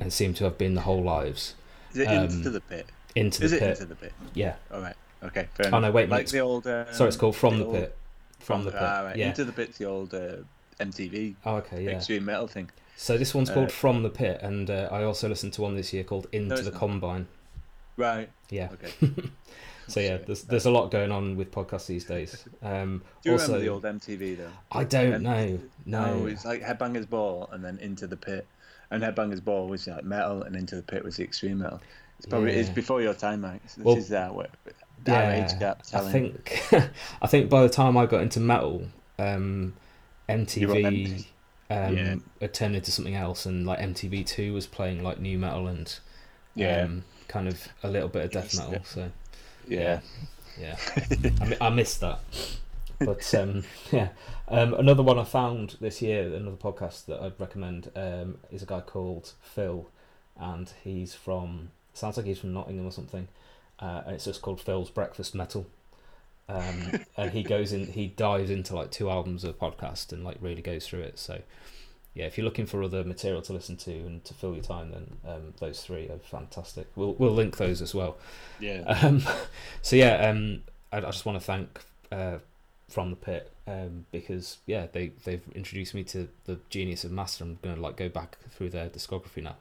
and seem to have been the whole lives. Is it um, Into the Pit? Into the is Pit. Is it Into the Pit? Yeah. All right. Okay. Fair enough. Oh no, wait. Like the old. Um, Sorry, it's called From the, the Pit. Old... From the Pit. Ah, right. yeah. Into the Pit's the old. Uh... M T V oh, okay, yeah. extreme metal thing. So this one's called uh, From the Pit, and uh, I also listened to one this year called Into no, the not. Combine. Right. Yeah. Okay. So yeah, there's there's a lot going on with podcasts these days. Um, Do you also, remember the old M T V though? I don't know. No. no, it's like Headbangers Ball and then Into the Pit, and Headbangers Ball was like metal, and Into the Pit was the extreme metal. It's probably yeah. it's before your time, Mike. This well, is that way. Yeah, age gap. I think I think by the time I got into metal. Um, M T V um, yeah. had turned into something else, and like M T V two was playing like new metal and um, yeah. kind of a little bit of death metal. So yeah, yeah, yeah. I, I missed that. But um, yeah, um, another one I found this year, another podcast that I'd recommend um, is a guy called Phil, and he's from sounds like he's from Nottingham or something, uh, and it's just called Phil's Breakfast Metal. Um, and he goes in, he dives into like two albums of podcast and like really goes through it. So, yeah, if you're looking for other material to listen to and to fill your time, then um, those three are fantastic. We'll we'll link those as well. Yeah. Um, so yeah, um, I, I just want to thank uh, From the Pit, um, because yeah, they they've introduced me to the genius of Master. I'm gonna like go back through their discography now.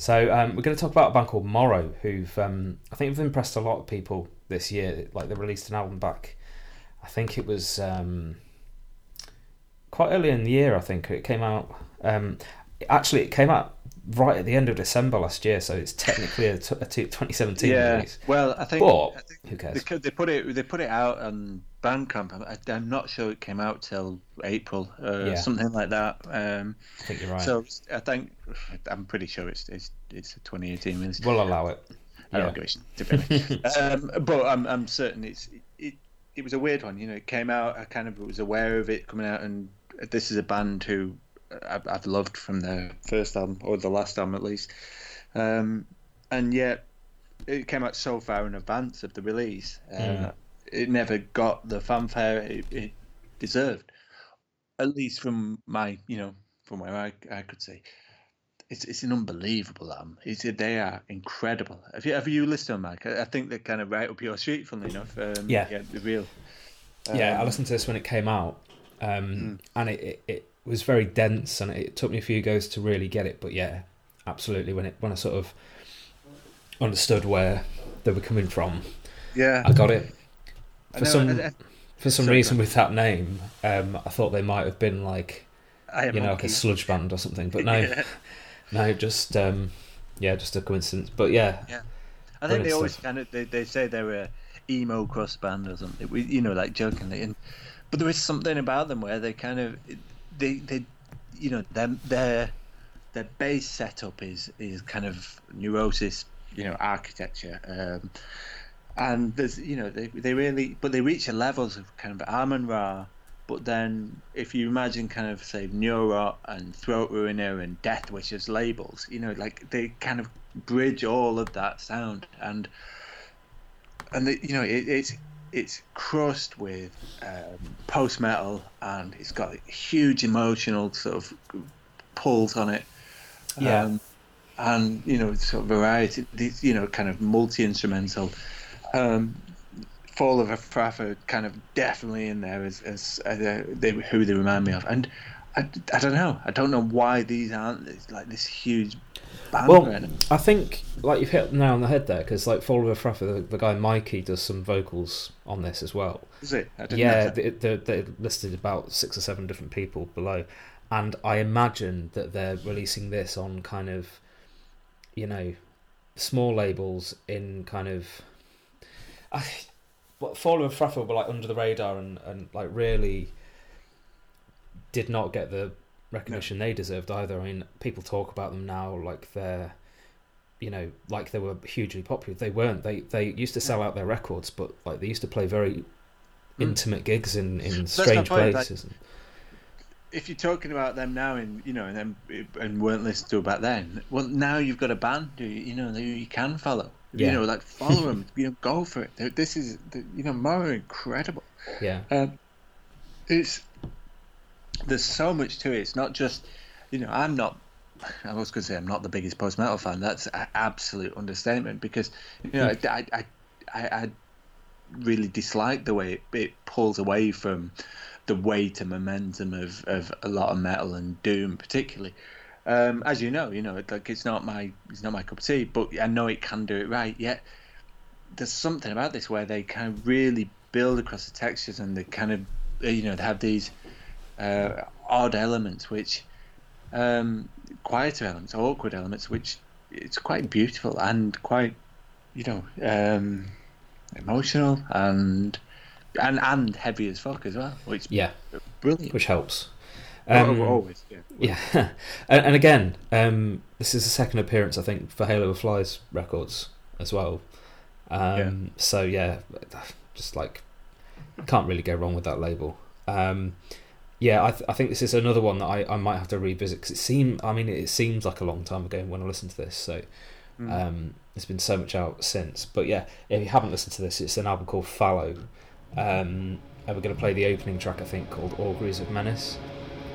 So um, we're going to talk about a band called Morrow, who've um, I think have impressed a lot of people this year. Like, they released an album back, I think it was um, quite early in the year. I think it came out. Um, actually, it came out right at the end of December last year, so it's technically a, t- a t- twenty seventeen yeah. release. Well, I think, but, I think who cares? They, they put it they put it out on Bandcamp. I, I'm not sure it came out till April or yeah. something like that. Um, I think you're right. So I think I'm pretty sure it's it's it's a twenty eighteen release. We'll allow it. I don't yeah. give a shit. um, but I'm I'm certain it's it. It was a weird one, you know. It came out. I kind of was aware of it coming out, and this is a band who I've loved from their first album, or the last album at least, um, and yet it came out so far in advance of the release. Uh, mm. It never got the fanfare it, it deserved, at least from my, you know, from where I, I could see. It's it's an unbelievable album. It's they are incredible. Have you have you listened to them, Mike? I, I think they're kind of right up your street, funnily enough. Um, yeah, yeah, the real. Um, yeah, I listened to this when it came out, um, mm. and it, it, it was very dense, and it took me a few goes to really get it. But yeah, absolutely. When it when I sort of understood where they were coming from, yeah, I got it. For know, some I, I, for some sorry, reason, with that name, um, I thought they might have been like, you know, like a sludge band or something, but no. yeah. No, just um, yeah, just a coincidence. But yeah, yeah. I think they always stuff. kind of they, they say they're a emo cross band or something. We, you know, like jokingly, and but there is something about them where they kind of they they you know their their their bass setup is is kind of Neurosis, you know, architecture, um, and there's you know they they really but they reach a levels of kind of Amun-Ra. But then, if you imagine kind of say Neurot and Throat Ruiner and Death Wish as labels, you know, like they kind of bridge all of that sound, and and the, you know it, it's it's crossed with um, post metal, and it's got a huge emotional sort of pulls on it, yeah, um, and you know sort of variety, you know, kind of multi instrumental. Um, Fall of Efrafa kind of definitely in there as, as, as uh, they, who they remind me of, and I, I don't know I don't know why these aren't it's like this huge band. Well, right I think like you've hit the nail on the head there, because like Fall of Efrafa, the, the guy Mikey does some vocals on this as well. Is it? I didn't yeah they, they, they listed about six or seven different people below, and I imagine that they're releasing this on kind of, you know, small labels in kind of I But Fall of Efrafa were like under the radar, and, and like really did not get the recognition no. they deserved either. I mean, people talk about them now like they're, you know, like they were hugely popular. They weren't. They they used to sell out their records, but like they used to play very intimate mm. gigs in, in strange places. Like, if you're talking about them now, and you know, and then and weren't listened to about then, well, now you've got a band, you, you know, that you can follow. Yeah. You know, like follow them. You know, go for it. This is, you know, Morrow incredible. Yeah. Um, it's there's so much to it. It's not just, you know, I'm not. I was going to say I'm not the biggest post metal fan. That's an absolute understatement, because you know mm. I, I I I really dislike the way it, it pulls away from the weight and momentum of, of a lot of metal and doom particularly. Um, as you know, you know, like it's not my it's not my cup of tea, but I know it can do it right. Yet there's something about this where they kind of really build across the textures, and they kind of, you know, they have these uh, odd elements, which um, quieter elements, awkward elements, which it's quite beautiful and quite, you know, um, emotional and and and heavy as fuck as well. Which yeah, brilliant, which helps. Um, always, yeah. yeah. and, and again, um, this is the second appearance, I think, for Halo of Flies records as well. Um, yeah. So, yeah, just like, can't really go wrong with that label. Um, yeah, I, th- I think this is another one that I, I might have to revisit, because it seemed, I mean, it seems like a long time ago when I listened to this, so mm. um, there's been so much out since. But yeah, if you haven't listened to this, it's an album called Fallow. Um, and we're going to play the opening track, I think, called Auguries of Menace.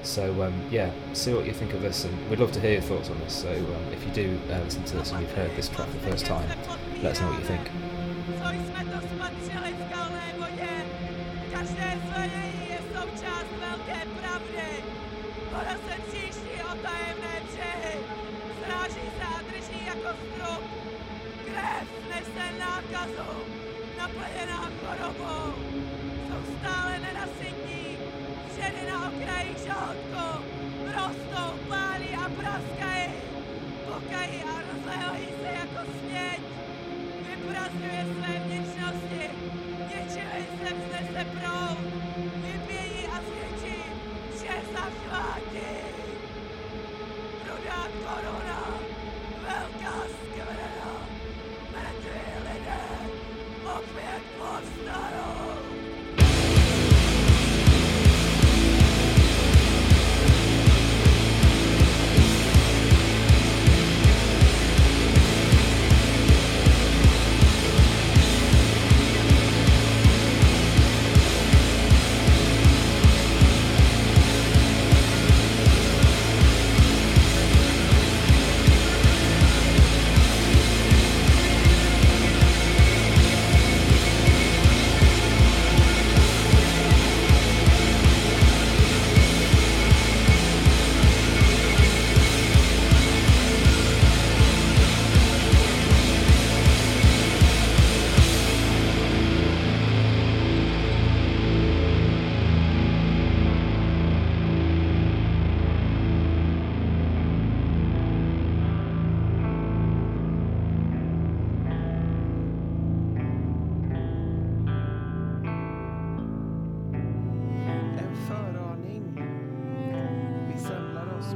So um, yeah, see what you think of this, and we'd love to hear your thoughts on this. So um, if you do uh, listen to this and you've heard this track for the first time, let us know what you think. Ženy na okraji žaludku, rostou, pálí a praskají.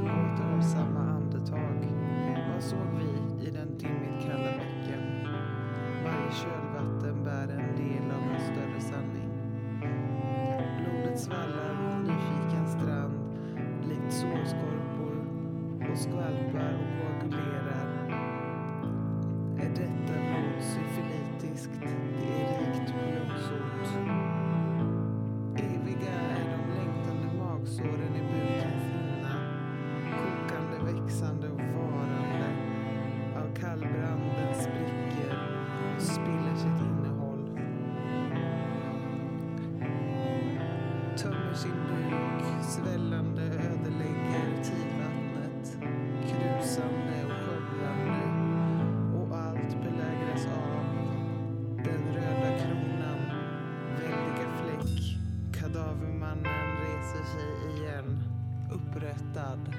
mot honom samma andetag. Vad såg vi i den dimmigt kalla bäcken? Varje kölvatten bär en del av en större sanning. Blodet svallar mot nyfiken strand, likt sårskorpor och skvalpar och koagulerar. Är detta blod syfilitiskt? Det är rikt blodsot. Eviga är de längtande magsåren i bukens hinna, kokande, växande och varande. Av kallbranden spricker och spiller sitt innehåll. Tömmer sin bruk, svällande ödelägger tidvattnet, krusande och skövlande. Belägras av den röda kronan, väldiga fläck. Kadavermannen reser sig igen, upprättad.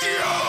Never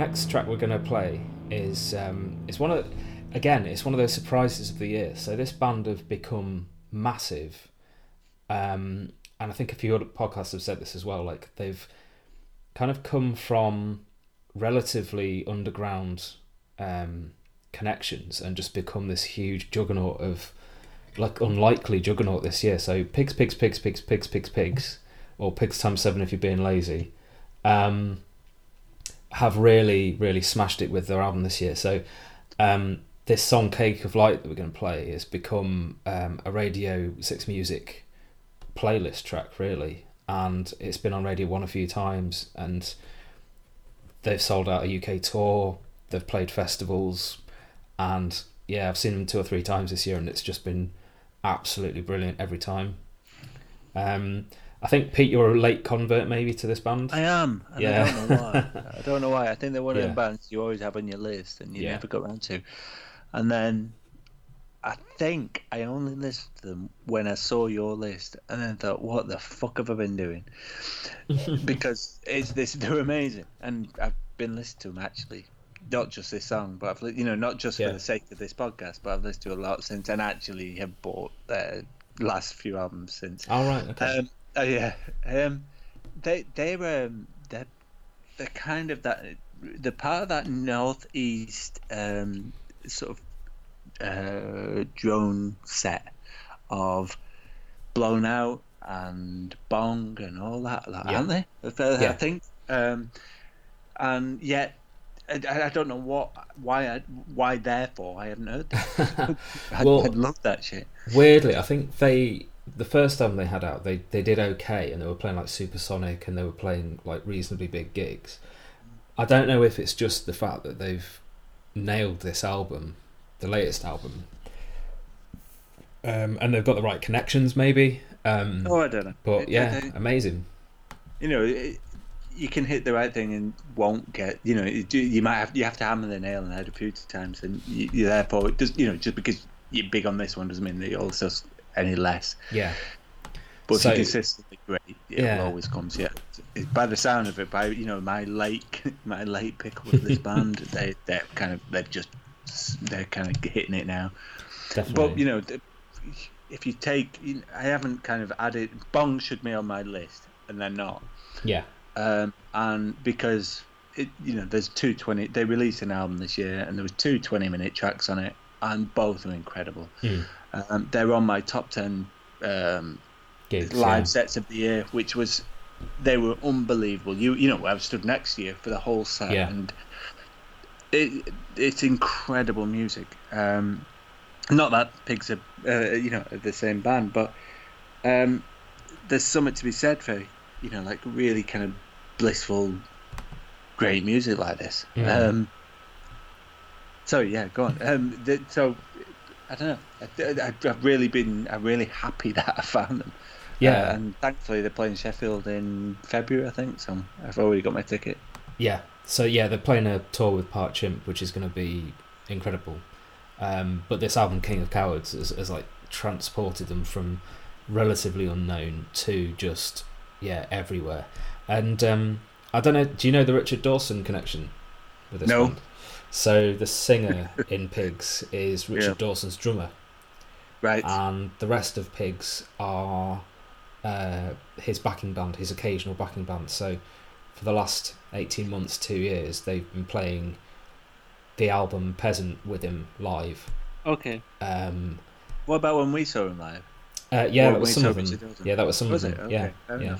next track we're going to play is um, it's one of again it's one of those surprises of the year. So this band have become massive, um, and I think a few other podcasts have said this as well. Like they've kind of come from relatively underground um, connections and just become this huge juggernaut of like unlikely juggernaut this year. So pigs, pigs, pigs, pigs, pigs, pigs, pigs, or Pigs Times Seven if you're being lazy. Um, have really, really smashed it with their album this year. So um, this song, Cake of Light, that we're going to play has become um, a Radio six Music playlist track, really. And it's been on Radio one a few times, and they've sold out a U K tour, they've played festivals, and yeah, I've seen them two or three times this year, and it's just been absolutely brilliant every time. Um... I think, Pete, you're a late convert maybe to this band. I am, and yeah. I don't know why. I don't know why. I think they're one of yeah. them bands you always have on your list and you yeah. never got around to. And then I think I only listened to them when I saw your list and then thought, what the fuck have I been doing? Because it's this, they're amazing. And I've been listening to them, actually. Not just this song, but I've, you know, not just yeah. for the sake of this podcast, but I've listened to a lot since and actually have bought their last few albums since. All right, okay. Um, Oh yeah, um, they they were um, they're, they're kind of that they're part of that northeast um, sort of uh, drone set of Blown Out and Bong and all that, like, yeah. aren't they? I yeah. think, um, and yet I, I don't know what why I, why therefore I haven't heard that. I, well, I love that shit. Weirdly, I think they. The first album they had out, they, they did okay, and they were playing like Supersonic, and they were playing like reasonably big gigs. I don't know if it's just the fact that they've nailed this album, the latest album, um, and they've got the right connections, maybe. Um, oh, I don't know. But it, yeah, it, it, amazing. You know, it, you can hit the right thing and won't get. You know, you, you might have you have to hammer the nail on the head a few times, and you, you therefore it does. You know, just because you're big on this one doesn't mean that you also. Any less, yeah, but so, consistently great. It yeah. always comes. Yeah, by the sound of it, by you know my late, my late pick with this band, they they're kind of they're just they're kind of hitting it now. Definitely. But you know, if you take, you know, I haven't kind of added Bong should be on my list, and they're not. Yeah, um, and because it, you know, there's two twenty. They released an album this year, and there was two twenty-minute tracks on it, and both are incredible. Mm. Um, they're on my top ten um, Gigs, live yeah. sets of the year, which was they were unbelievable. You you know, I've stood next to you for the whole set, yeah. and it it's incredible music. Um, not that Pigs are uh, you know the same band, but um, there's something to be said for you know like really kind of blissful, great music like this. Yeah. Um, so yeah, go on. Um, the, so. I don't know. I, I've really been. I'm really happy that I found them. Yeah, uh, and thankfully they're playing Sheffield in February, I think. So I've already got my ticket. Yeah. So yeah, they're playing a tour with Part Chimp, which is going to be incredible. Um, but this album, King of Cowards, has, has like transported them from relatively unknown to just yeah everywhere. And um, I don't know. Do you know the Richard Dawson connection with this No. band? So the singer in Pigs is Richard yeah. Dawson's drummer, right? And the rest of Pigs are uh, his backing band, his occasional backing band. So for the last eighteen months, two years, they've been playing the album Peasant with him live. Okay. Um, what about when we saw him live? Uh, yeah, that was some of them. Yeah, that was some of them. Yeah, yeah.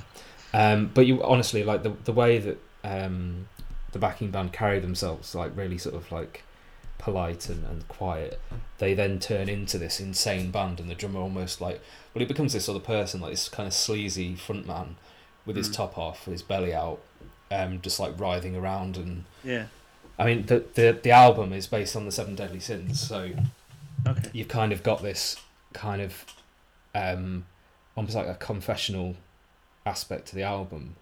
Um, but you honestly like the the way that. Um, the backing band carry themselves like really sort of like polite and, and quiet. They then turn into this insane band, and the drummer almost like well, he becomes this other person, like this kind of sleazy frontman with his mm. top off, his belly out, um, just like writhing around. And yeah, I mean the the the album is based on the Seven Deadly Sins, so okay. you've kind of got this kind of um, almost like a confessional aspect to the album.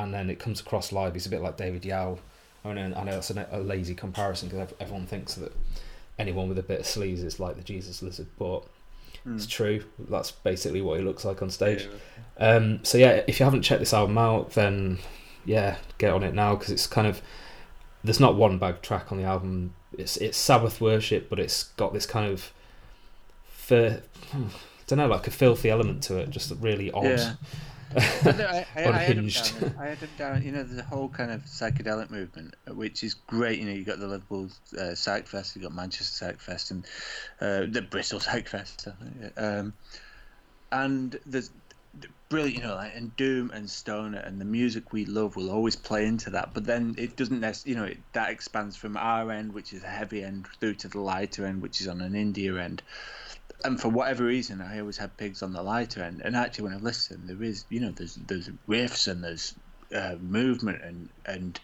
And then it comes across live. He's a bit like David Yao. I know, I know that's a, a lazy comparison because everyone thinks that anyone with a bit of sleaze is like the Jesus Lizard, but mm. it's true. That's basically what he looks like on stage. Yeah. Um, so yeah, if you haven't checked this album out, then yeah, get on it now because it's kind of there's not one bad track on the album. It's it's Sabbath worship, but it's got this kind of, fir- I don't know, like a filthy element to it, just really odd. Yeah. I, I, I had him down. I had him down. You know, there's a whole kind of psychedelic movement, which is great. You know, you got the Liverpool uh, Psych Fest, you got Manchester Psych Fest, and uh, the Bristol Psych Fest, um, and there's brilliant. You know, like, and doom and stoner and the music we love will always play into that. But then it doesn't necessarily. You know, it, that expands from our end, which is a heavy end, through to the lighter end, which is on an indie end. And for whatever reason, I always had Pigs on the lighter end. And actually, when I listen, there is, you know, there's there's riffs and there's uh, movement and and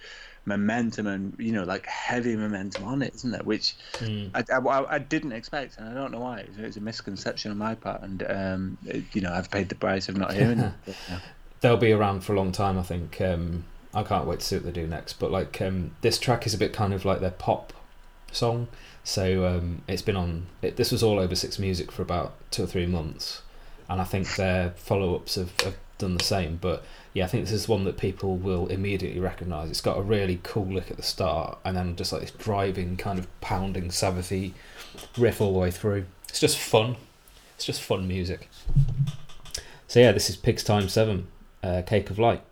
momentum and, you know, like heavy momentum on it, isn't there? Which mm. I, I, I didn't expect, and I don't know why. It was, it was a misconception on my part, and um, it, you know, I've paid the price of not hearing it. But, yeah. They'll be around for a long time, I think. Um, I can't wait to see what they do next. But like um, this track is a bit kind of like their pop song. So um, it's been on. It, this was all over Six Music for about two or three months, and I think their follow-ups have, have done the same. But yeah, I think this is one that people will immediately recognise. It's got a really cool lick at the start, and then just like this driving kind of pounding Sabbathy riff all the way through. It's just fun. It's just fun music. So yeah, this is Pigs Times Seven, uh, Cake of Light.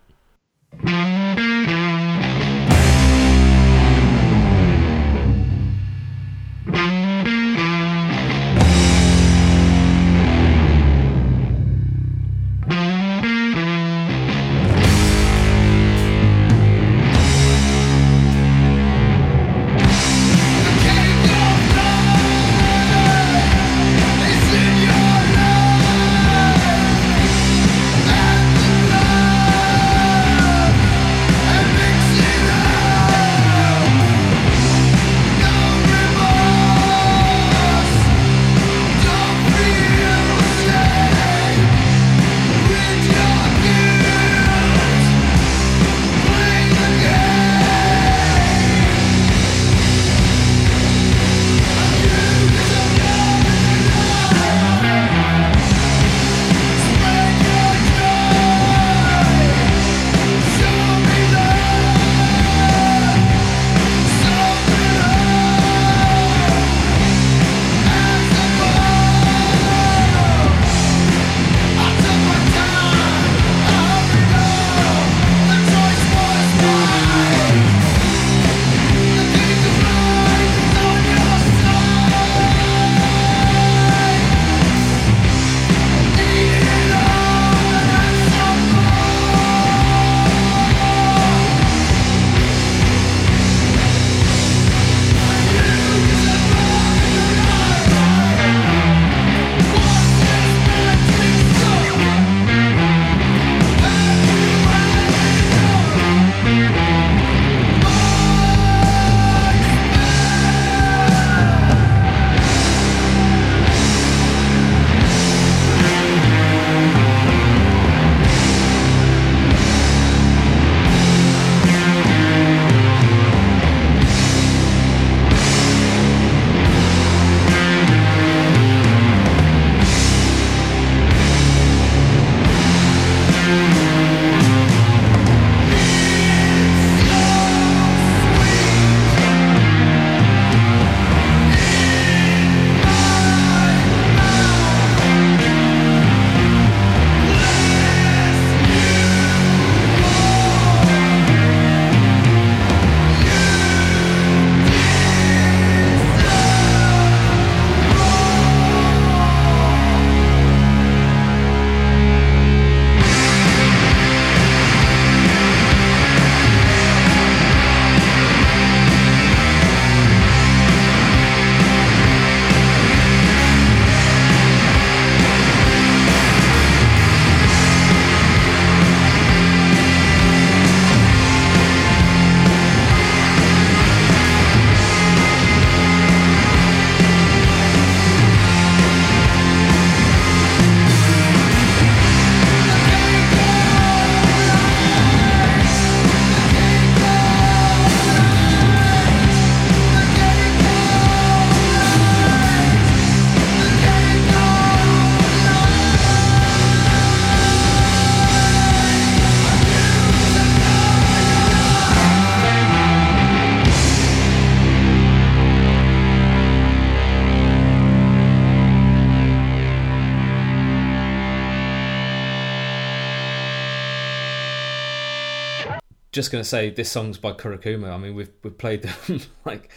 just going to say this song's by Kurokuma. I mean, we've we've played them like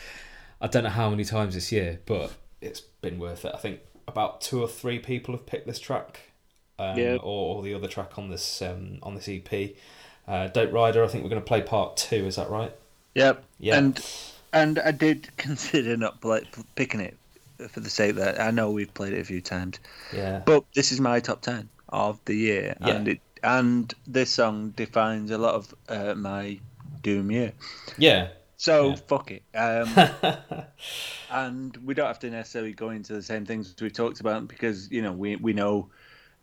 I don't know how many times this year, but it's been worth it. I think about two or three people have picked this track, um, yeah. or, or the other track on this um, on this E P. Uh, Dope Rider, I think we're going to play part two. Is that right? Yep. Yeah. And and I did consider not like picking it for the sake that I know we've played it a few times. Yeah. But this is my top ten of the year, yeah. and it. And this song defines a lot of uh, my doom year. Yeah. So, yeah. fuck it. Um, and we don't have to necessarily go into the same things we talked about because, you know, we, we know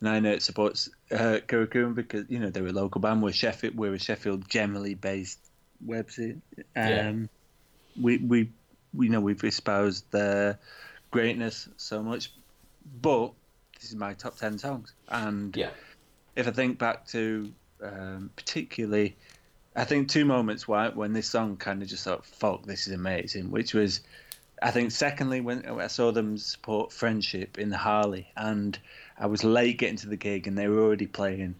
Nine Earth supports uh, Kurokuma because, you know, they're a local band. We're, Sheffield, we're a Sheffield generally-based website. Um, yeah. We, we, you know, we've espoused their greatness so much. But this is my top ten songs. And... yeah. If I think back to um, particularly, I think two moments why, when this song kind of just thought, fuck, this is amazing, which was, I think, secondly, when I saw them support Friendship in the Harley, and I was late getting to the gig and they were already playing.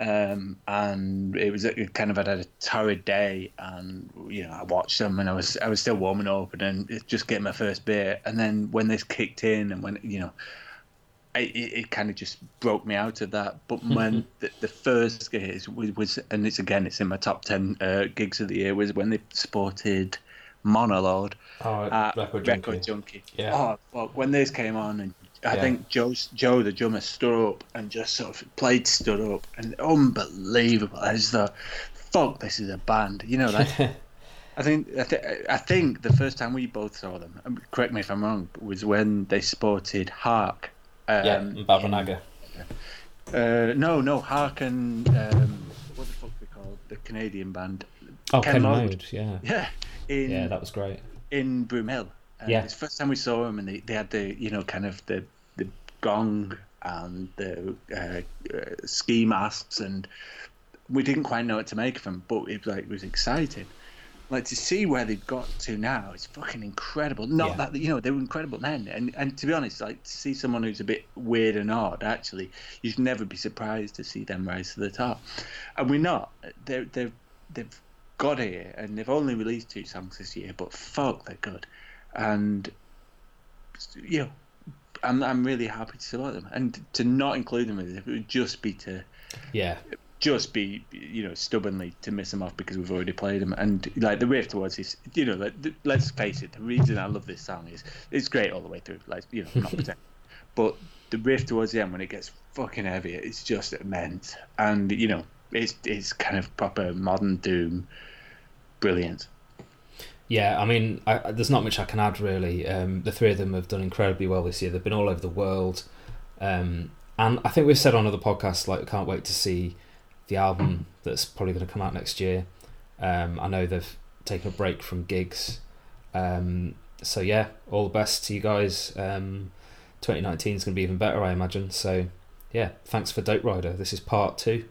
Um, and it was it kind of, I'd had a torrid day and, you know, I watched them and I was I was still warming up and then just getting my first beer. And then when this kicked in and when, you know, It, it, it kind of just broke me out of that. But when the, the first gig is, was, and it's again, it's in my top ten uh, gigs of the year, was when they supported Monolord oh, at Record Junkie. Record Junkie. Yeah. Oh, well, when this came on, and I yeah. think Joe, Joe, the drummer, stood up and just sort of played stood up, and unbelievable. I just thought, fuck, this is a band. You know, like, I think I, th- I think the first time we both saw them, and correct me if I'm wrong, was when they supported Hark. Um, yeah, and Babanaga. Uh, no, no, Hark and um, what the fuck they called the Canadian band. Oh, Ken, Ken Lord. Lord, yeah, yeah, in, yeah, that was great in Broomhill. Uh, yeah, it's the first time we saw them, and they, they had the you know kind of the the gong and the uh, uh, ski masks, and we didn't quite know what to make of them, but it like it was exciting. Like, to see where they've got to now, it's fucking incredible. Not yeah. that, you know, they were incredible then. And and to be honest, like, to see someone who's a bit weird and odd, actually, you should never be surprised to see them rise to the top. And we're not. They're, they're, they've got here, and they've only released two songs this year, but fuck, they're good. And, you know, I'm, I'm really happy to support them. And to not include them, it would just be to... yeah. just be, you know, stubbornly to miss them off because we've already played them. And, like, the riff towards this, you know, like, the, let's face it, the reason I love this song is it's great all the way through, like, you know, not pretend. But the riff towards the end, when it gets fucking heavy, it's just immense. And, you know, it's it's kind of proper modern doom brilliant. Yeah, I mean, I, there's not much I can add, really. Um, the three of them have done incredibly well this year. They've been all over the world. Um, and I think we've said on other podcasts, like, can't wait to see the album that's probably going to come out next year. Um, I know they've taken a break from gigs. Um, so, yeah, all the best to you guys. Um, twenty nineteen is going to be even better, I imagine. So, yeah, thanks for Dope Rider. This is part two.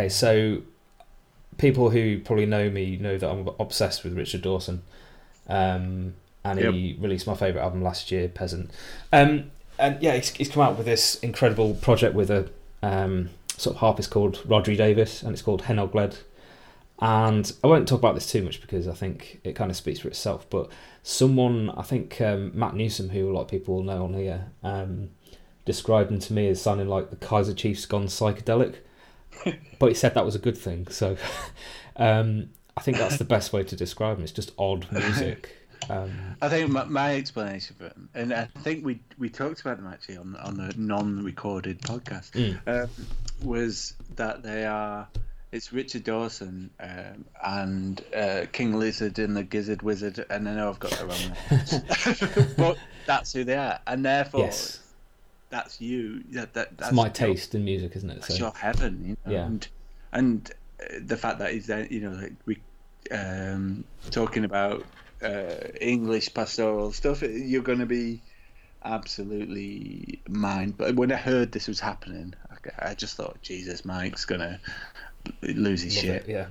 Okay, so people who probably know me know that I'm obsessed with Richard Dawson. Um, and yep. he released my favourite album last year, Peasant. Um, and yeah, he's, he's come out with this incredible project with a um, sort of harpist called Rodri Davis, and it's called Hen Ogled. And I won't talk about this too much because I think it kind of speaks for itself, but someone, I think um, Matt Newsom, who a lot of people will know on here, um, described him to me as sounding like the Kaiser Chiefs gone psychedelic, but he said that was a good thing. So um, I think that's the best way to describe him. It's just odd music. Um, I think my, my explanation for him, and I think we we talked about them actually on, on a non-recorded podcast, mm. um, was that they are... It's Richard Dawson um, and uh, King Lizard and the Gizzard Wizard, and I know I've got that wrong. But that's who they are, and therefore, yes. that's you. That, that that's it's my your, taste in music, isn't it? That's so. Your heaven, you know? Yeah. And and the fact that he's then, you know, like we um, talking about uh, English pastoral stuff, you're going to be absolutely mind. But when I heard this was happening, I just thought, Jesus, Mike's gonna. It loses Love shit. It. Yeah,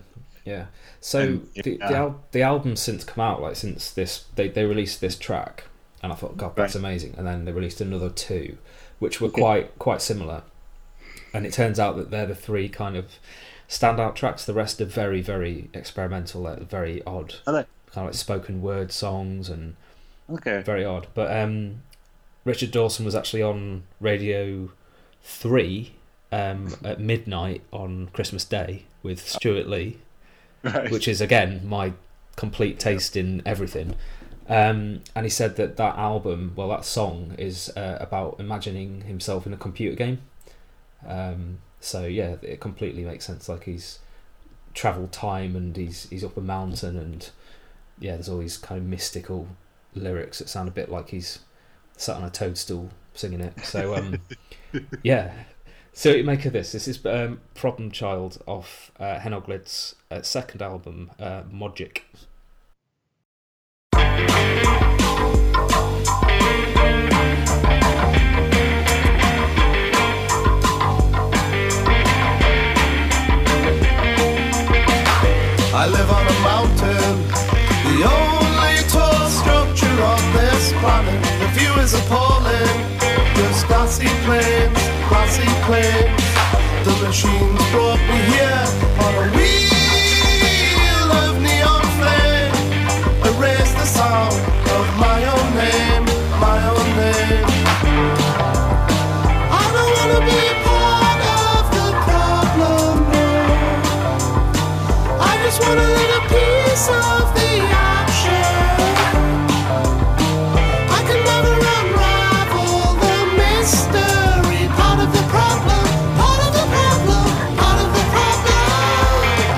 yeah. So um, the, yeah. the al- the album's since come out, like since this, they, they released this track, and I thought, God, that's right. amazing. And then they released another two, which were quite quite similar. And it turns out that they're the three kind of standout tracks. The rest are very, very experimental, like, very odd. Are they? Kind of like spoken word songs and okay, very odd. But um, Richard Dawson was actually on Radio Three. Um, at midnight on Christmas Day with Stuart Lee, right. which is again my complete taste in everything. Um, and he said that that album, well, that song is uh, about imagining himself in a computer game. Um, so yeah, it completely makes sense. Like he's travelled time and he's he's up a mountain and yeah, there's all these kind of mystical lyrics that sound a bit like he's sat on a toadstool singing it. So um, yeah. So what do you make of this? This is um, Problem Child of uh, Hen Ogled's uh, second album, uh, Mogic. I live on a mountain, the only tall structure on this planet. The view is appalling. There's glassy plains, glassy plains. The machines brought me here on a wheel of neon flame. Erase the sound of my own name, my own name. I don't wanna be part of the problem, no. I just wanna let a piece of the action. I can never unravel the mystery, part of the problem, part of the problem, part of the problem.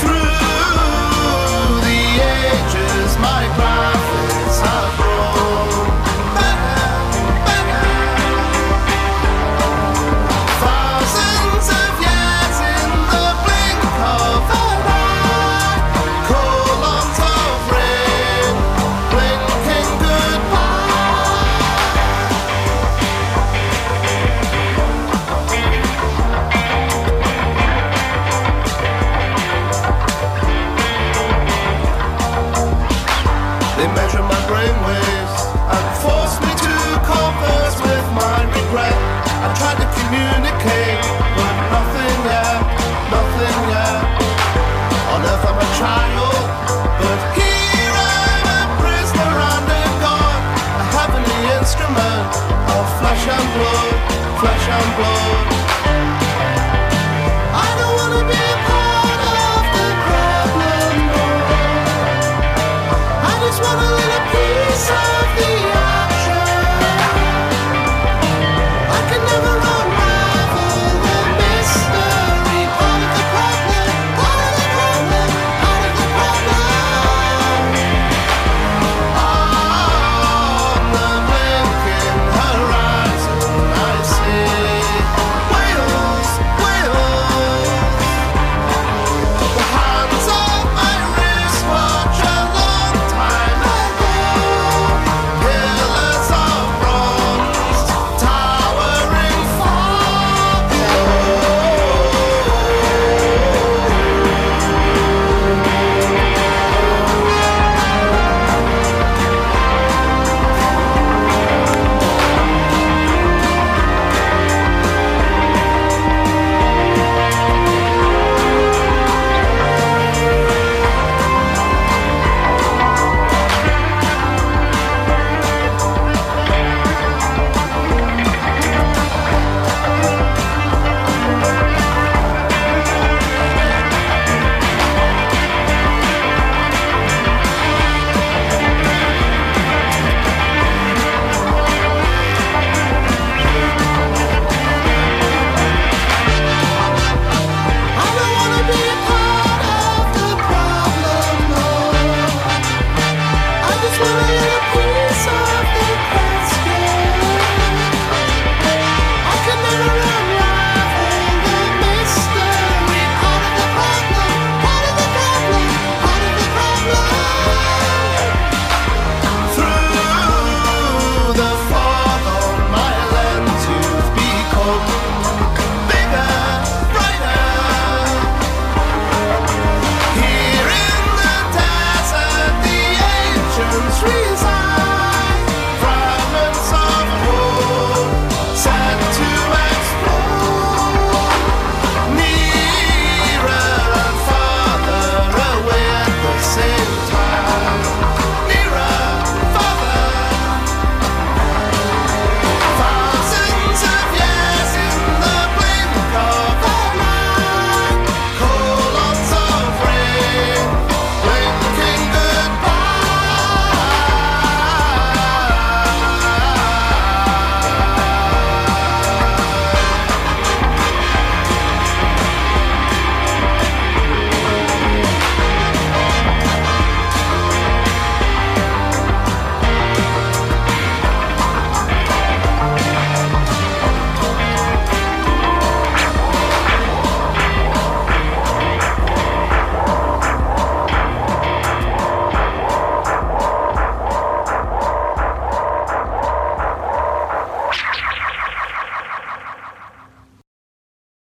Through the ages, my prophets have grown better, better. Thousands of years in the blink of an eye, columns of rain, blinking goodbye. They measure my brainwaves and force me to converse with my regret. I tried to communicate.